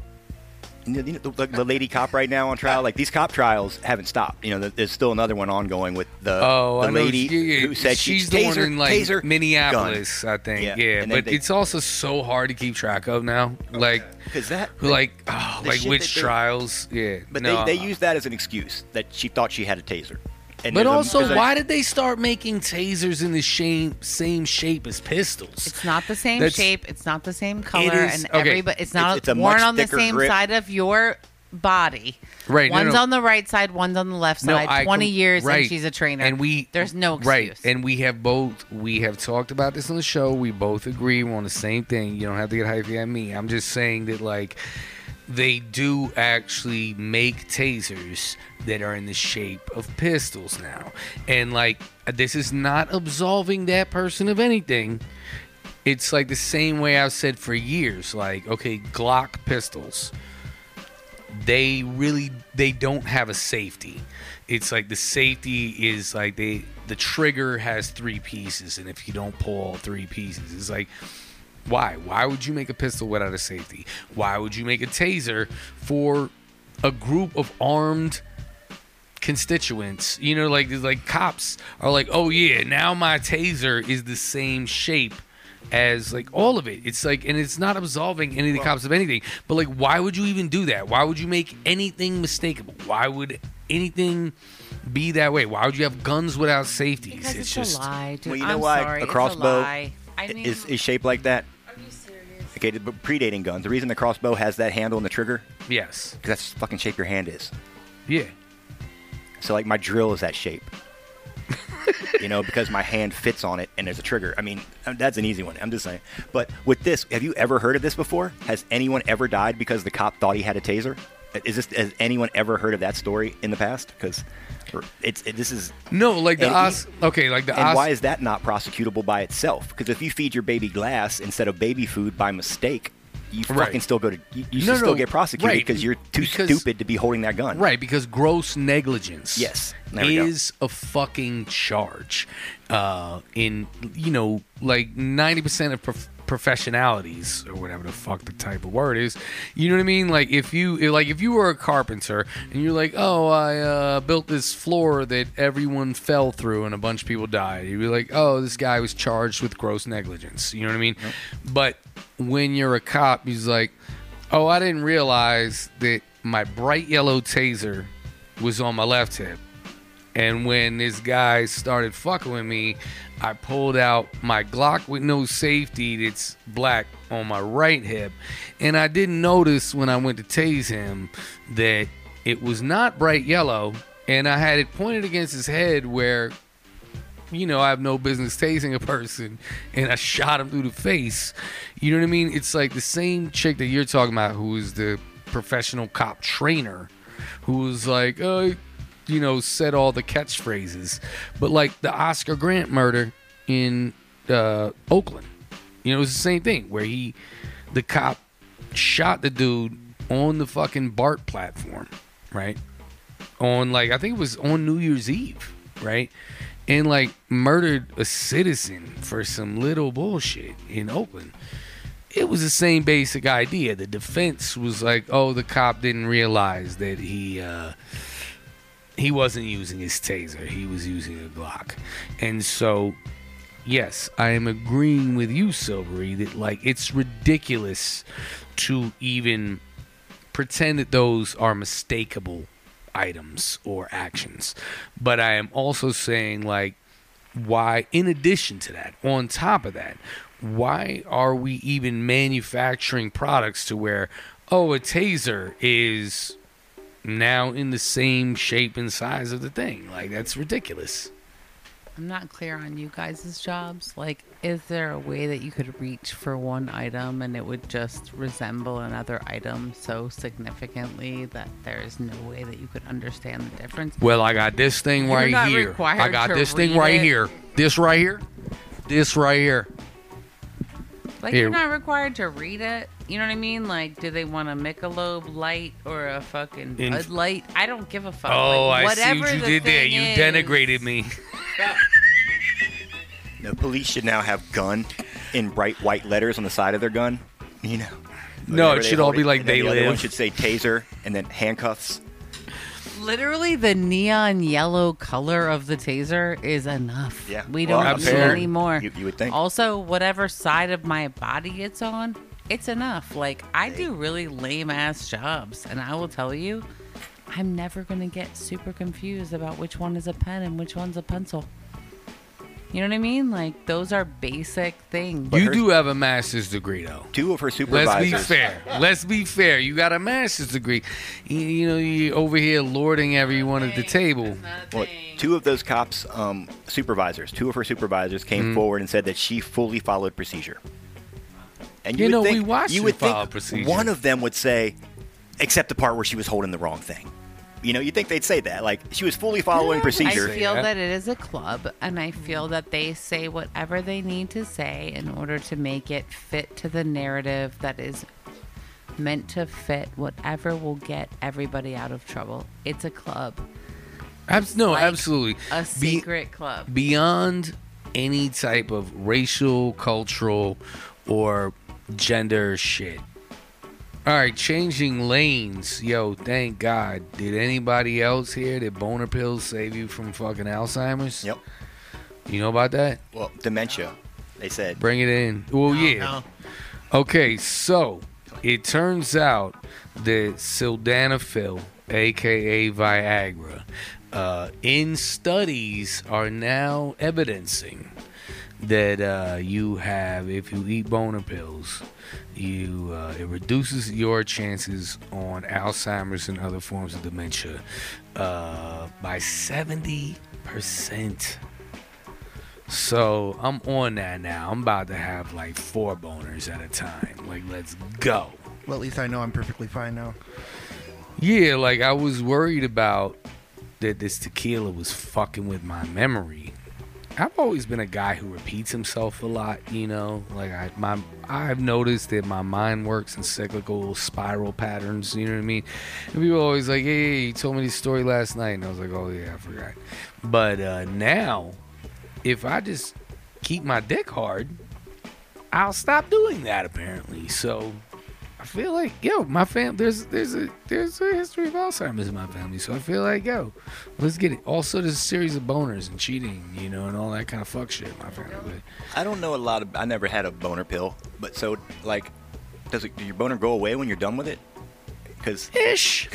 You know, the lady cop right now on trial, like these cop trials haven't stopped. You know, there's still another one ongoing with the lady who said she's the one in like taser, Minneapolis, gun. I think. Yeah, yeah. But it's also so hard to keep track of now. Okay. Like, is that which trials? Yeah, but no. they use that as an excuse that she thought she had a taser. And but also, why did they start making tasers in the same shape as pistols? It's not the same shape. It's not the same color. It is, and everybody, it's not it's worn on the same grip. Side of your body. Right. One's on the right side. One's on the left side. 20 years right. And she's a trainer. And there's no excuse. Right. And we have talked about this on the show. We both agree. We're on the same thing. You don't have to get hypey at me. I'm just saying that like they do actually make tasers that are in the shape of pistols now. And like, this is not absolving that person of anything. It's like the same way I've said for years, like, okay, Glock pistols, they don't have a safety. It's like the safety is like the trigger has three pieces, and if you don't pull all three pieces, it's like, why? Why would you make a pistol without a safety? Why would you make a taser for a group of armed constituents? You know, like cops are like, oh yeah, now my taser is the same shape as like all of it. It's like, and it's not absolving any of the cops of anything. But like, why would you even do that? Why would you make anything mistakable? Why would anything be that way. Why would you have guns without safety? Because it's just a lie, dude. Well, you know why a crossbow is shaped like that? Are you serious? Okay, predating guns. The reason the crossbow has that handle and the trigger? Yes. Because that's the fucking shape your hand is. Yeah. So, like, my drill is that shape. You know, because my hand fits on it and there's a trigger. I mean, that's an easy one. I'm just saying. But with this, have you ever heard of this before? Has anyone ever died because the cop thought he had a taser? Has anyone ever heard of that story in the past? Because this is... No, like the... why is that not prosecutable by itself? Because if you feed your baby glass instead of baby food by mistake... You fucking right. still go to you still get prosecuted because right. you're too stupid to be holding that gun. Right, because gross negligence is a fucking charge. In 90% of professionalities or whatever the fuck the type of word is, you know what I mean? Like if you were a carpenter and you're like, oh, I built this floor that everyone fell through and a bunch of people died, you'd be like, oh, this guy was charged with gross negligence. You know what I mean? Yep. But when you're a cop, he's like, oh, I didn't realize that my bright yellow taser was on my left hip. And when this guy started fucking with me, I pulled out my Glock with no safety that's black on my right hip. And I didn't notice when I went to tase him that it was not bright yellow. And I had it pointed against his head where, you know, I have no business tasing a person. And I shot him through the face. You know what I mean? It's like the same chick that you're talking about who is the professional cop trainer who was like, oh, you know, said all the catchphrases. But like the Oscar Grant murder in Oakland, you know, it was the same thing where the cop shot the dude on the fucking BART platform, right? On I think it was on New Year's Eve, right? And murdered a citizen for some little bullshit in Oakland. It was the same basic idea. The defense was like, oh, the cop didn't realize that he wasn't using his taser. He was using a Glock. And so, yes, I am agreeing with you, Silvery, that, it's ridiculous to even pretend that those are mistakable items or actions. But I am also saying, why, in addition to that, on top of that, why are we even manufacturing products to where, oh, a taser is... now in the same shape and size of the thing. That's ridiculous. I'm not clear on you guys' jobs. Is there a way that you could reach for one item and it would just resemble another item so significantly that there is no way that you could understand the difference? Well, I got this thing right here. I got this thing right here. This right here. This right here. You're not required to read it. You know what I mean? Do they want a Michelob Light or a fucking Bud Light? I don't give a fuck. Oh, I see what you did there. You denigrated me. No, police should now have gun in bright white letters on the side of their gun. You know? No, it should all be like they live. The other one should say taser and then handcuffs. Literally, the neon yellow color of the taser is enough. Yeah. We don't need any more. You would think. Also, whatever side of my body it's on, it's enough. I do really lame-ass jobs, and I will tell you, I'm never going to get super confused about which one is a pen and which one's a pencil. You know what I mean? Those are basic things. You do have a master's degree, though. Two of her supervisors. Let's be fair. Let's be fair. You got a master's degree. You know, you're over here lording everyone at the table. Well, two of those cops' supervisors came forward and said that she fully followed procedure. And you would think one of them would say, except the part where she was holding the wrong thing. You know, you'd think they'd say that. She was fully following procedure. I feel that it is a club, and I feel that they say whatever they need to say in order to make it fit to the narrative that is meant to fit whatever will get everybody out of trouble. It's a club. Absolutely. A secret club. Beyond any type of racial, cultural, or gender shit. All right, changing lanes. Yo, thank God. Did anybody else here that boner pills save you from fucking Alzheimer's? Yep. You know about that? Well, dementia, they said. Bring it in. Well, Okay, so it turns out that sildenafil aka Viagra, in studies are now evidencing that you have, if you eat boner pills, you it reduces your chances on Alzheimer's and other forms of dementia by 70%. So I'm on that now. I'm about to have like 4 boners at a time. Like, let's go. Well, at least I know I'm perfectly fine now. Yeah, like I was worried about that this tequila was fucking with my memory. I've always been a guy who repeats himself a lot, you know. Like I've noticed that my mind works in cyclical spiral patterns, you know what I mean? And people are always like, hey, you told me this story last night. And I was like, oh, yeah, I forgot. But now, if I just keep my dick hard, I'll stop doing that, apparently. So I feel like, yo, my fam, there's a history of Alzheimer's in my family, so I feel like, yo, let's get it. Also, there's a series of boners and cheating, you know, and all that kind of fuck shit in my family. I don't know a lot of. I never had a boner pill, but so like, do your boner go away when you're done with it? Because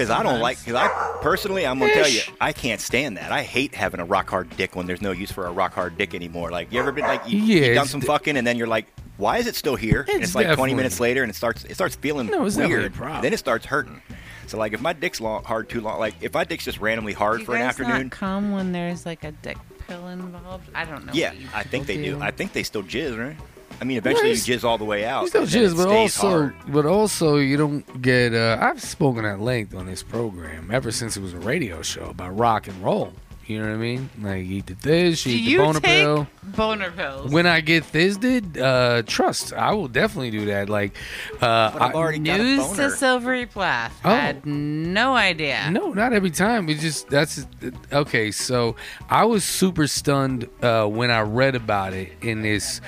I don't like. Because I personally, I'm gonna tell you, I can't stand that. I hate having a rock hard dick when there's no use for a rock hard dick anymore. Like, you ever been like, you done some fucking, and then you're like, why is it still here? And it's like 20 minutes later, and it starts feeling weird. Then it starts hurting. So like, if my dick's hard too long, like if my dick's just randomly hard for an afternoon. Do you guys not come when there's like a dick pill involved? I don't know. Yeah, I think they do. I think they still jizz, right? I mean, eventually you jizz all the way out. You still jizz, but also you don't get. I've spoken at length on this program ever since it was a radio show about rock and roll. You know what I mean? Like, eat the thiz, eat the boner pill. Do you take boner pills? When I get thizzed, trust, I will definitely do that. Like, I've already got a boner. News to Silvery Plath. Oh. I had no idea. No, not every time. We just, that's, okay, so I was super stunned when I read about it in this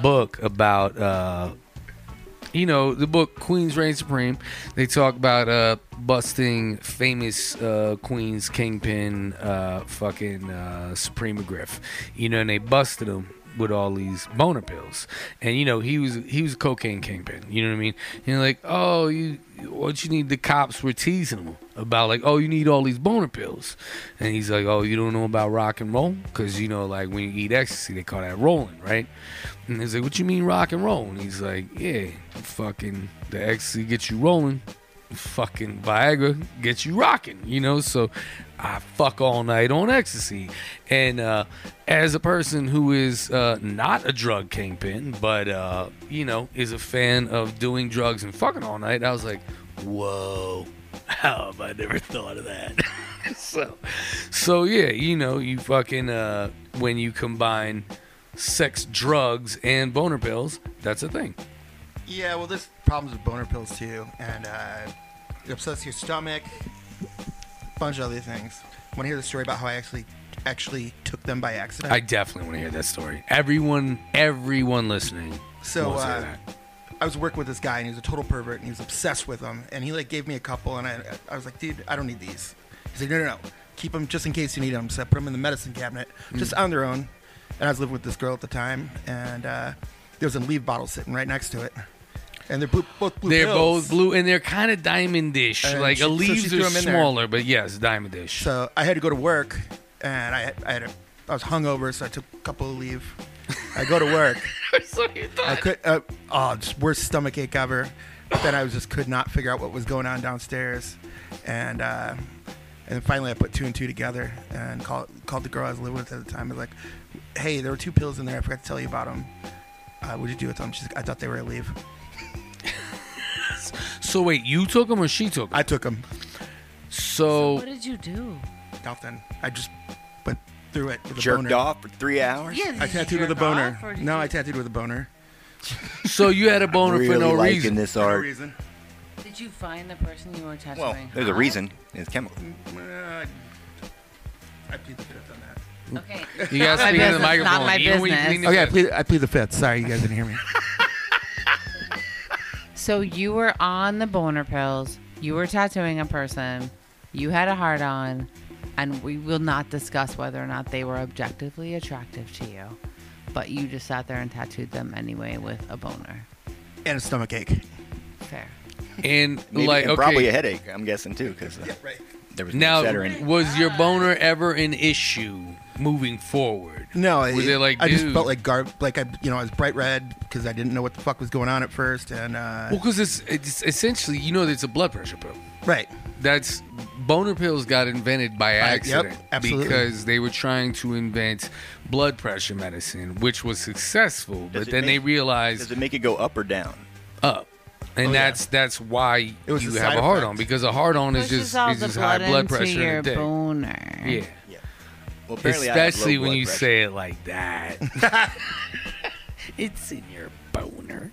book about, you know, the book Queens Reign Supreme. They talk about busting famous Queens Kingpin fucking Supreme McGriff. You know, and they busted him with all these boner pills. And, you know, he was a cocaine kingpin. You know what I mean? And like, oh, what you need? The cops were teasing him about like, oh, you need all these boner pills. And he's like, oh, you don't know about rock and roll? Because, you know, like when you eat ecstasy, they call that rolling, right? And he's like, what you mean rock and roll? And he's like, yeah, fucking the ecstasy gets you rolling. Fucking Viagra gets you rocking, you know? So I fuck all night on ecstasy. And as a person who is not a drug kingpin, but, you know, is a fan of doing drugs and fucking all night, I was like, whoa, how have I never thought of that? So yeah, you know, you fucking, when you combine sex, drugs, and boner pills, that's a thing. Yeah, well, there's problems with boner pills, too, and it upsets your stomach, a bunch of other things. Want to hear the story about how I actually took them by accident? I definitely want to hear that story. Everyone listening. So, I was working with this guy, and he was a total pervert, and he was obsessed with them, and he, like, gave me a couple, and I was like, dude, I don't need these. He's like, no, keep them just in case you need them, so I put them in the medicine cabinet, just on their own, and I was living with this girl at the time, and there was a leave bottle sitting right next to it. And they're both blue. They're both blue, and they're kind of diamond-ish. Like, a leaves are smaller, but yes, diamond-ish. So I had to go to work, and I was hungover, so I took a couple of leave. I go to work. So you thought. I could. Just worst stomach ache ever. But then I just could not figure out what was going on downstairs, and then finally I put 2 and 2 together and called the girl I was living with at the time. I was like, hey, there were 2 pills in there. I forgot to tell you about them. What'd you do with them? She's like, I thought they were a leave. So wait, you took them or she took them? I took them. So what did you do? Nothing. I just went through it with a boner. Jerked off for 3 hours? Yeah, I tattooed with a boner. No, I tattooed with a boner. So you had a boner really for no reason. This art. No reason. Did you find the person you were tattooing? Well, there's a reason. It's chemical. I plead the fifth on that. Okay. You guys speak into the microphone. Not my business. Okay, I plead the fifth. Sorry, you guys didn't hear me. So you were on the boner pills, you were tattooing a person, you had a hard-on, and we will not discuss whether or not they were objectively attractive to you, but you just sat there and tattooed them anyway with a boner. And a stomachache. Fair. And maybe, like, and okay. Probably a headache, I'm guessing, too. Cause, yeah, right. there was no Now, was your boner ever an issue moving forward? No. I just felt like I was bright red because I didn't know what the fuck was going on at first. And well, because it's essentially, you know, it's a blood pressure pill. Right. That's boner pills got invented by accident. Yep, absolutely. Because they were trying to invent blood pressure medicine, which was successful. But then they realized... Does it make it go up or down? Up. And that's why you have a hard-on, because a hard-on is just high blood pressure in a day. Boner. Yeah. Yeah. Well, especially when you say it like that. It's in your boner.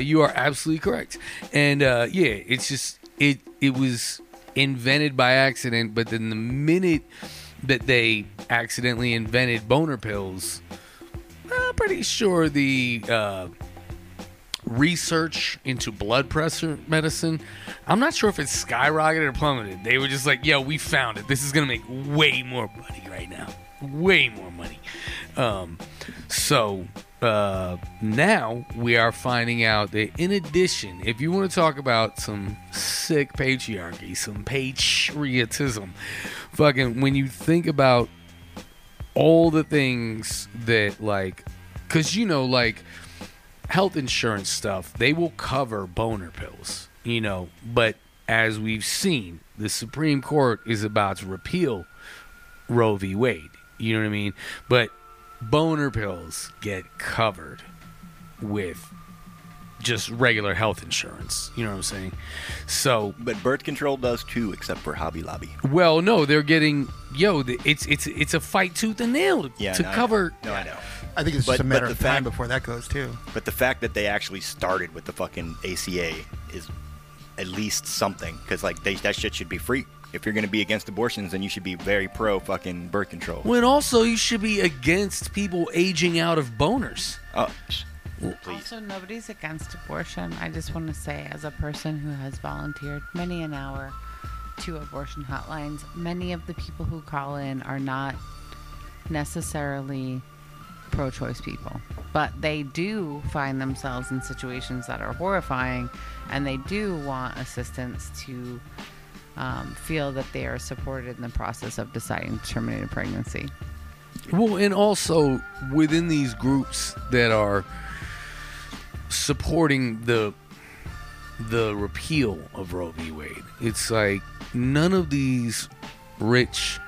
You are absolutely correct. And yeah, it's just... It was invented by accident, but then the minute that they accidentally invented boner pills, I'm pretty sure the research into blood pressure medicine, I'm not sure if it skyrocketed or plummeted. They were just like, yo, we found it. This is going to make way more money right now. Way more money. Now we are finding out that, in addition, if you want to talk about some sick patriarchy, some patriotism, fucking, when you think about all the things that, like, because, you know, like, health insurance stuff, they will cover boner pills, you know, but as we've seen, the Supreme Court is about to repeal Roe v. Wade, you know what I mean? But boner pills get covered with just regular health insurance. You know what I'm saying? So, but birth control does too, except for Hobby Lobby. Well, no, they're getting it's a fight tooth and nail to cover. I know. I think it's just a matter of time before that goes too. But the fact that they actually started with the fucking ACA is at least something, because like that shit should be free. If you're going to be against abortions, then you should be very pro fucking birth control. Well, and also you should be against people aging out of boners. Oh, please. Also, nobody's against abortion. I just want to say, as a person who has volunteered many an hour to abortion hotlines, many of the people who call in are not necessarily pro-choice people, but they do find themselves in situations that are horrifying, and they do want assistance to... feel that they are supported in the process of deciding to terminate a pregnancy. Well, and also within these groups that are supporting the repeal of Roe v. Wade, it's like none of these rich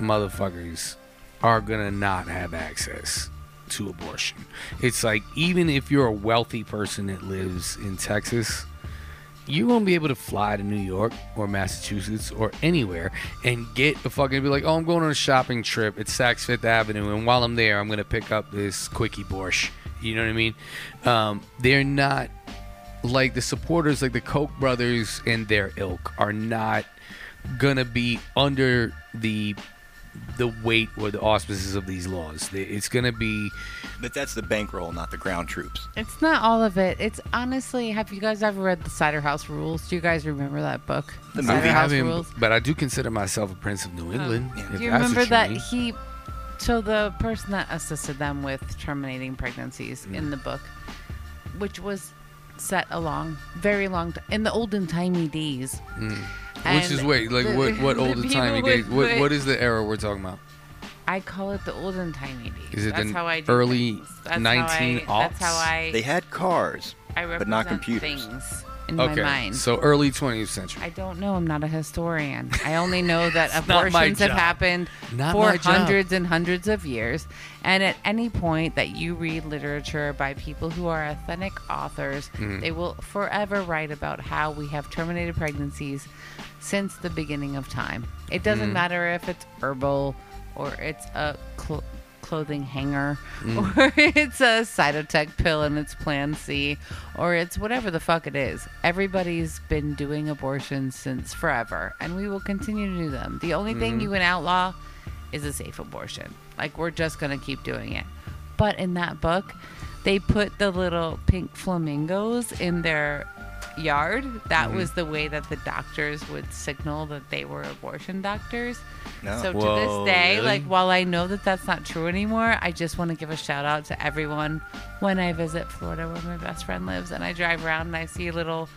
motherfuckers are gonna not have access to abortion. It's like, even if you're a wealthy person that lives in Texas, you won't be able to fly to New York or Massachusetts or anywhere and get a fucking, be like, oh, I'm going on a shopping trip at Saks Fifth Avenue, and while I'm there, I'm going to pick up this quickie borscht. You know what I mean? They're not, like, the supporters, like the Koch brothers and their ilk are not going to be under the weight or the auspices of these laws. It's going to be... But that's the bankroll, not the ground troops. It's not all of it. It's honestly... Have you guys ever read The Cider House Rules? Do you guys remember that book? The Cider House Rules? But I do consider myself a Prince of New England. Do you remember that he... So the person that assisted them with terminating pregnancies in the book, which was set a long, very long... in the olden timey days... Which is, wait, like, what olden-timey days? What is the era we're talking about? I call it the olden-timey days. Is it that's how I do early 1900s? They had cars, but not computers. Things in my mind. So early 20th century. I don't know. I'm not a historian. I only know that abortions have happened for hundreds and hundreds of years. And at any point that you read literature by people who are authentic authors, they will forever write about how we have terminated pregnancies since the beginning of time. It doesn't matter if it's herbal, or it's a clothing hanger, or it's a cytotec pill and it's Plan C, or it's whatever the fuck it is. Everybody's been doing abortions since forever, and we will continue to do them. The only thing you can outlaw is a safe abortion. Like, we're just going to keep doing it. But in that book, they put the little pink flamingos in their... yard. That was the way that the doctors would signal that they were abortion doctors. So to this day, really? Like, while I know that that's not true anymore, I just want to give a shout out to everyone when I visit Florida, where my best friend lives, and I drive around and I see little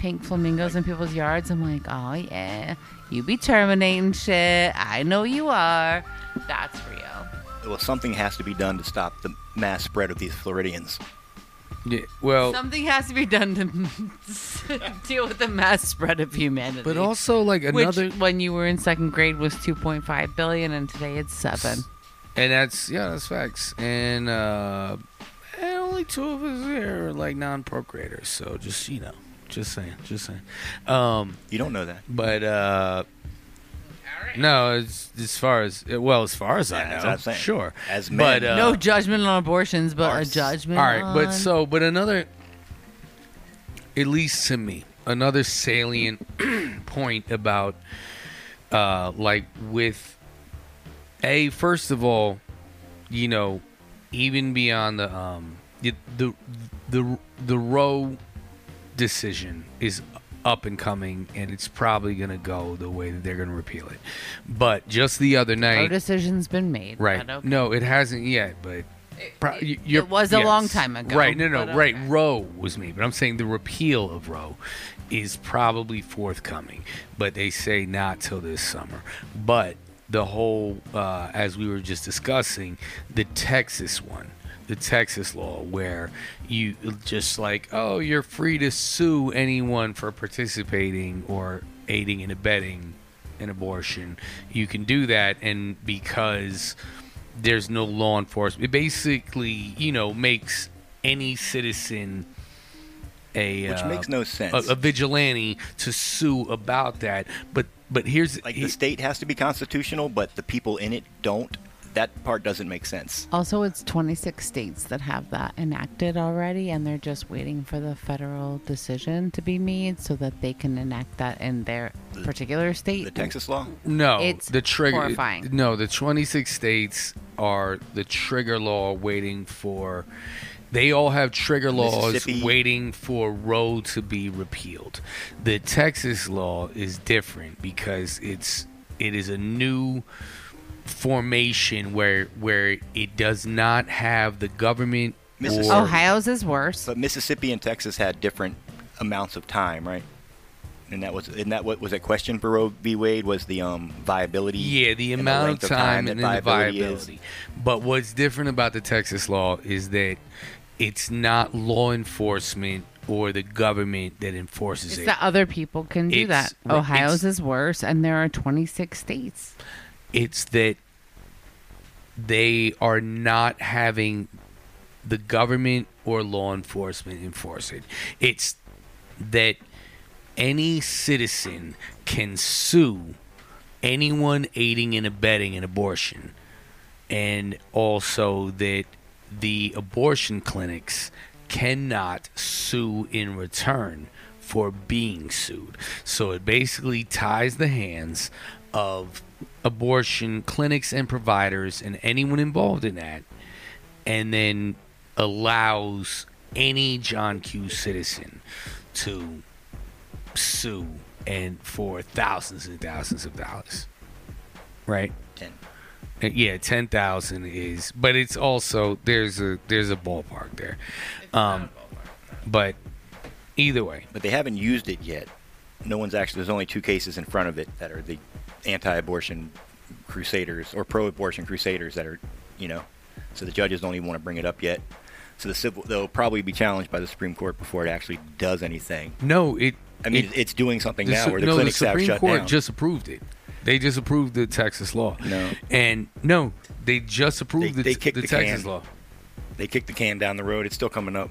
pink flamingos in people's yards. I'm like, oh, yeah, you be terminating shit. I know you are. That's real. Well, something has to be done to stop the mass spread of these Floridians. Yeah, well, something has to be done to deal with the mass spread of humanity. But also, like, another... Which, when you were in second grade, was 2.5 billion, and today it's 7. And that's... Yeah, that's facts. And only two of us here are, like, non-procreators. So, just, you know, just saying. Just saying. You don't know that. But, No, as far as I know, that's what I'm sure. As men, but no judgment on abortions, but a judgment. All right, but another, at least to me, another salient point about, first of all, you know, even beyond the Roe decision is up and coming, and it's probably going to go the way that they're going to repeal it. But just the other night... No decision's been made. Right. Okay. No, it hasn't yet, but... It was a long time ago. Right, no, right. Okay. Roe was made, but I'm saying the repeal of Roe is probably forthcoming, but they say not till this summer. But the whole, as we were just discussing, the Texas one, the Texas law, where you just like, oh, you're free to sue anyone for participating or aiding and abetting an abortion. You can do that, and because there's no law enforcement, it basically, you know, makes any citizen which makes no sense. A vigilante to sue about that. But here's the state has to be constitutional, but the people in it don't. That part doesn't make sense. Also, it's 26 states that have that enacted already, and they're just waiting for the federal decision to be made so that they can enact that in their particular state. The Texas law? No. It's horrifying. No, the 26 states are the trigger law waiting for... They all have trigger laws waiting for Roe to be repealed. The Texas law is different because it is a new... formation where it does not have the government. Ohio's is worse. But Mississippi and Texas had different amounts of time, right? And that what was a question for Roe v. Wade was the viability. Yeah, the amount of time and the viability. But what's different about the Texas law is that it's not law enforcement or the government that enforces it. It's that other people can do that. Ohio's is worse, and there are 26 states. It's that they are not having the government or law enforcement enforce it. It's that any citizen can sue anyone aiding and abetting an abortion, and also that the abortion clinics cannot sue in return for being sued. So it basically ties the hands of abortion clinics and providers and anyone involved in that, and then allows any John Q citizen to sue and for thousands and thousands of dollars. Right? 10. Yeah, 10,000 is, but it's also there's a ballpark there. It's not a ballpark. But either way. But they haven't used it yet. No one's actually. There's only two cases in front of it that are the anti-abortion crusaders or pro-abortion crusaders that are, you know, so the judges don't even want to bring it up yet. So they'll probably be challenged by the Supreme Court before it actually does anything. No, it's doing something now where the clinics have shut down. No, the Supreme Court just approved it. They just approved the Texas law. No, and no, they just approved the Texas law. They kicked the can down the road. It's still coming up.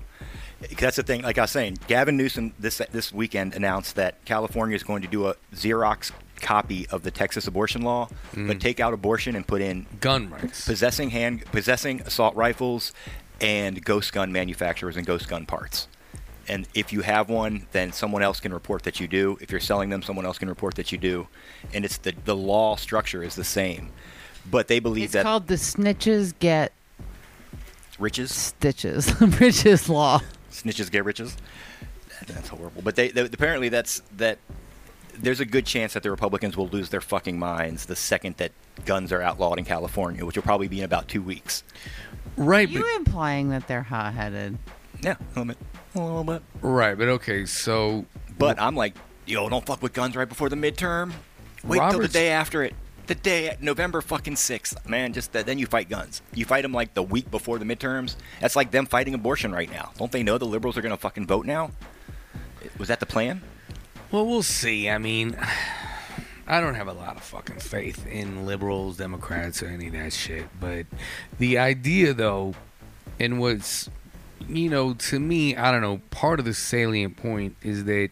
That's the thing. Like I was saying, Gavin Newsom this weekend announced that California is going to do a Xerox copy of the Texas abortion law, but take out abortion and put in gun rights, possessing assault rifles, and ghost gun manufacturers and ghost gun parts. And if you have one, then someone else can report that you do. If you're selling them, someone else can report that you do. And it's the law structure is the same, but they believe it's called the snitches get riches. Stitches, riches law. Snitches get riches. That's horrible. But they apparently that's. There's a good chance that the Republicans will lose their fucking minds the second that guns are outlawed in California, which will probably be in about 2 weeks. Right. Are you implying that they're hot-headed? Yeah, a little bit. Right, but okay, so But I'm like, yo, don't fuck with guns right before the midterm. Wait till the day after it. The day, November fucking 6th, man, just that, then you fight guns. You fight them like the week before the midterms. That's like them fighting abortion right now. Don't they know the liberals are going to fucking vote now? Was that the plan? Well, we'll see. I mean, I don't have a lot of fucking faith in liberals, Democrats, or any of that shit. But the idea, though, and what's, you know, to me, I don't know, part of the salient point is that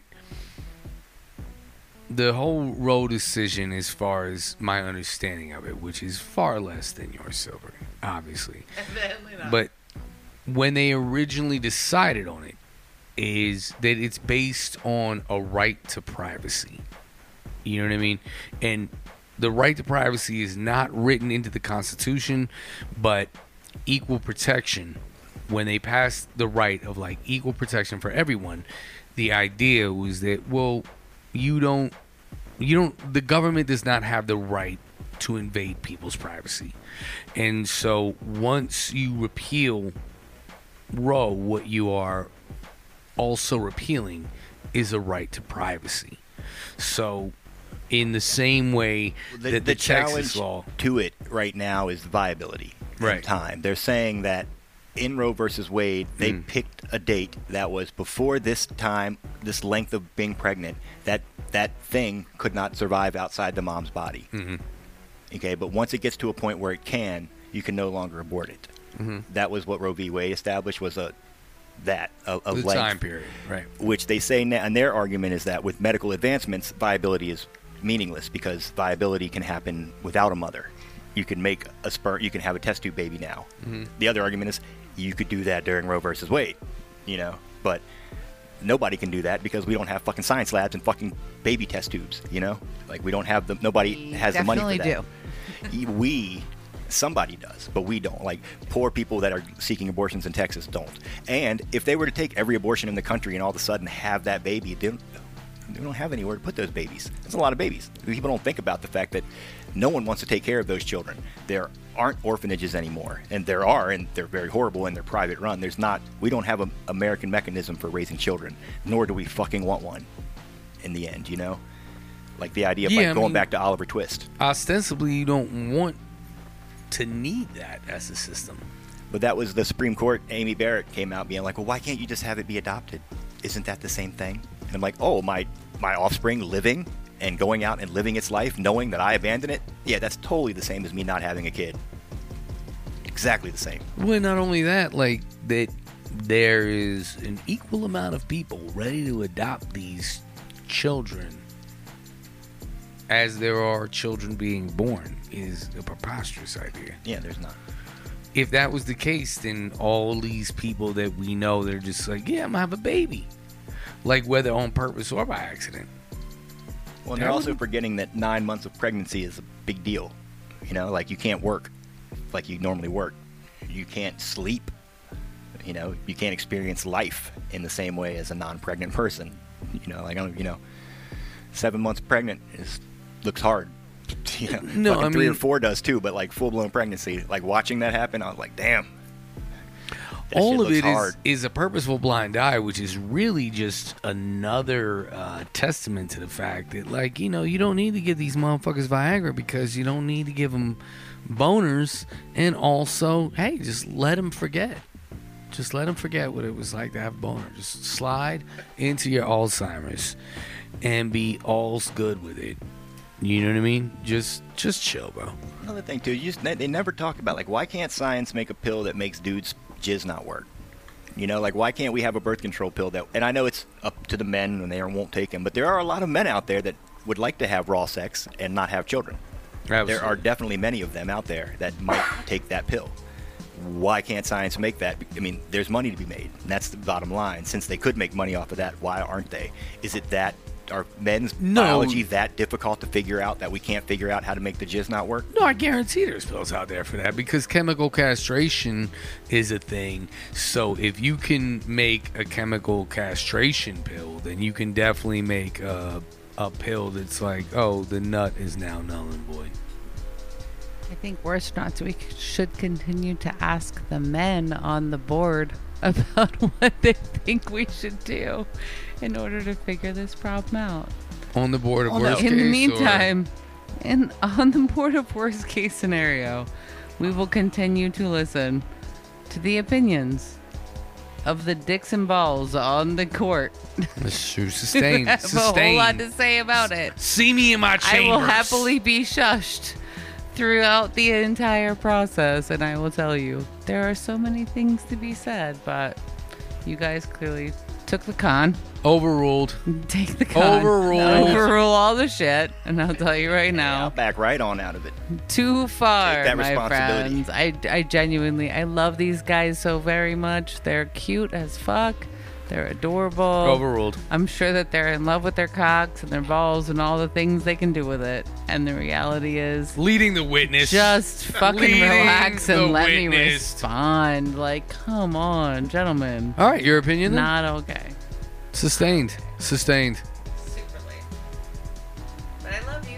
the whole Roe decision, as far as my understanding of it, which is far less than yours, Silver, obviously. But when they originally decided on it, is that it's based on a right to privacy. You know what I mean? And the right to privacy is not written into the Constitution, but equal protection. When they passed the right of, like, equal protection for everyone, the idea was that, well, the government does not have the right to invade people's privacy. And so once you repeal Roe, what you are also repealing is a right to privacy. So in the same way that the Texas law to it right now is viability in time. They're saying that in Roe versus Wade, they picked a date that was before this time, this length of being pregnant, that thing could not survive outside the mom's body. Mm-hmm. Okay, but once it gets to a point where it can, you can no longer abort it. Mm-hmm. That was what Roe v. Wade established, was a length, time period, right? Which they say now, and their argument is that with medical advancements, viability is meaningless because viability can happen without a mother. You can make a sperm, you can have a test tube baby now. Mm-hmm. The other argument is, you could do that during Roe versus Wade, you know, but nobody can do that because we don't have fucking science labs and fucking baby test tubes, you know? Like, we don't have them. Nobody has the money for that. Definitely do. Somebody does, but we don't. Like, poor people that are seeking abortions in Texas don't. And if they were to take every abortion in the country and all of a sudden have that baby, they don't have anywhere to put those babies. That's a lot of babies. People don't think about the fact that no one wants to take care of those children. There aren't orphanages anymore, and there are, and they're very horrible, and they're private run. We don't have an American mechanism for raising children, nor do we fucking want one in the end, you know? Like the idea of going back to Oliver Twist. Ostensibly, you don't want to need that as a system. But that was the Supreme Court. Amy Barrett came out being like, well, why can't you just have it be adopted? Isn't that the same thing? And I'm like, oh, my offspring living and going out and living its life, knowing that I abandoned it? Yeah, that's totally the same as me not having a kid. Exactly the same. Well, not only that, like, that there is an equal amount of people ready to adopt these children as there are children being born is a preposterous idea. Yeah, there's not. If that was the case, then all these people that we know, they're just like, yeah, I'm gonna have a baby. Like, whether on purpose or by accident. Well, and they're also forgetting that 9 months of pregnancy is a big deal. You know, like, you can't work like you normally work. You can't sleep. You know, you can't experience life in the same way as a non-pregnant person. You know, like, 7 months pregnant looks hard. You know, no, fucking 3 or 4 does too, but like full-blown pregnancy, like watching that happen, I was like, damn. That all of it is a purposeful blind eye, which is really just another testament to the fact that, like, you know, you don't need to give these motherfuckers Viagra because you don't need to give them boners. And also, hey, just let them forget. Just let them forget what it was like to have a boner. Just slide into your Alzheimer's and be all good with it. You know what I mean? Just chill, bro. Another thing, too, they never talk about, like, why can't science make a pill that makes dudes jizz not work? You know, like, why can't we have a birth control pill that, and I know it's up to the men and they won't take them, but there are a lot of men out there that would like to have raw sex and not have children. Absolutely. There are definitely many of them out there that might take that pill. Why can't science make that? I mean, there's money to be made, and that's the bottom line. Since they could make money off of that, why aren't they? Is it that are men's biology that difficult to figure out that we can't figure out how to make the jizz not work? No, I guarantee there's pills out there for that because chemical castration is a thing. So if you can make a chemical castration pill, then you can definitely make a pill that's like, oh, the nut is now null and void. I think worse not, so we should continue to ask the men on the board about what they think we should do in order to figure this problem out. On the board of worst case. In the meantime, on the board of worst case scenario, we will continue to listen to the opinions of the dicks and balls on the court. Sustained. I have a whole lot to say about it. See me in my chambers. I will happily be shushed throughout the entire process, and I will tell you, there are so many things to be said, but you guys clearly took the con. Overruled. Take the con. Overruled. Overrule all the shit, and I'll tell you right now. I'll back right on out of it. Too far, take that responsibility, my friends. I genuinely, I love these guys so very much. They're cute as fuck. They're adorable. Overruled. I'm sure that they're in love with their cocks and their balls and all the things they can do with it. And the reality is... Leading the witness. Just fucking relax and let me respond. Like, come on, gentlemen. All right, your opinion then? Not okay. Sustained. Sustained. Super late. But I love you.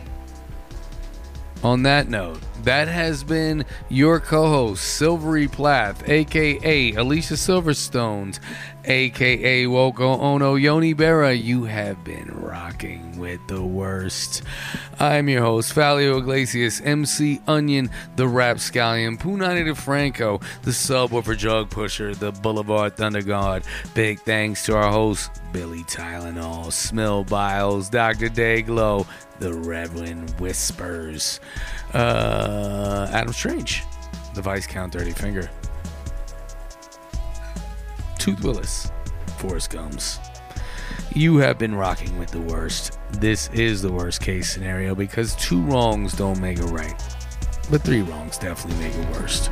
On that note, that has been your co-host, Silvery Plath, a.k.a. Alicia Silverstones, a.k.a. Woko Ono Yoni Berra. You have been rocking with the worst. I'm your host, Fallio Iglesias, MC Onion, the Rapscallion, Punani DeFranco, the Subwoofer Jug Pusher, the Boulevard Thunder God. Big thanks to our hosts, Billy Tylenol, Smell Biles, Dr. Dayglow, the Redwin Whispers, Adam Strange, the Vice Count Dirty Finger, Tooth Willis, Forrest Gums. You have been rocking with the worst. This is the worst case scenario because two wrongs don't make a right, but three wrongs definitely make it worst.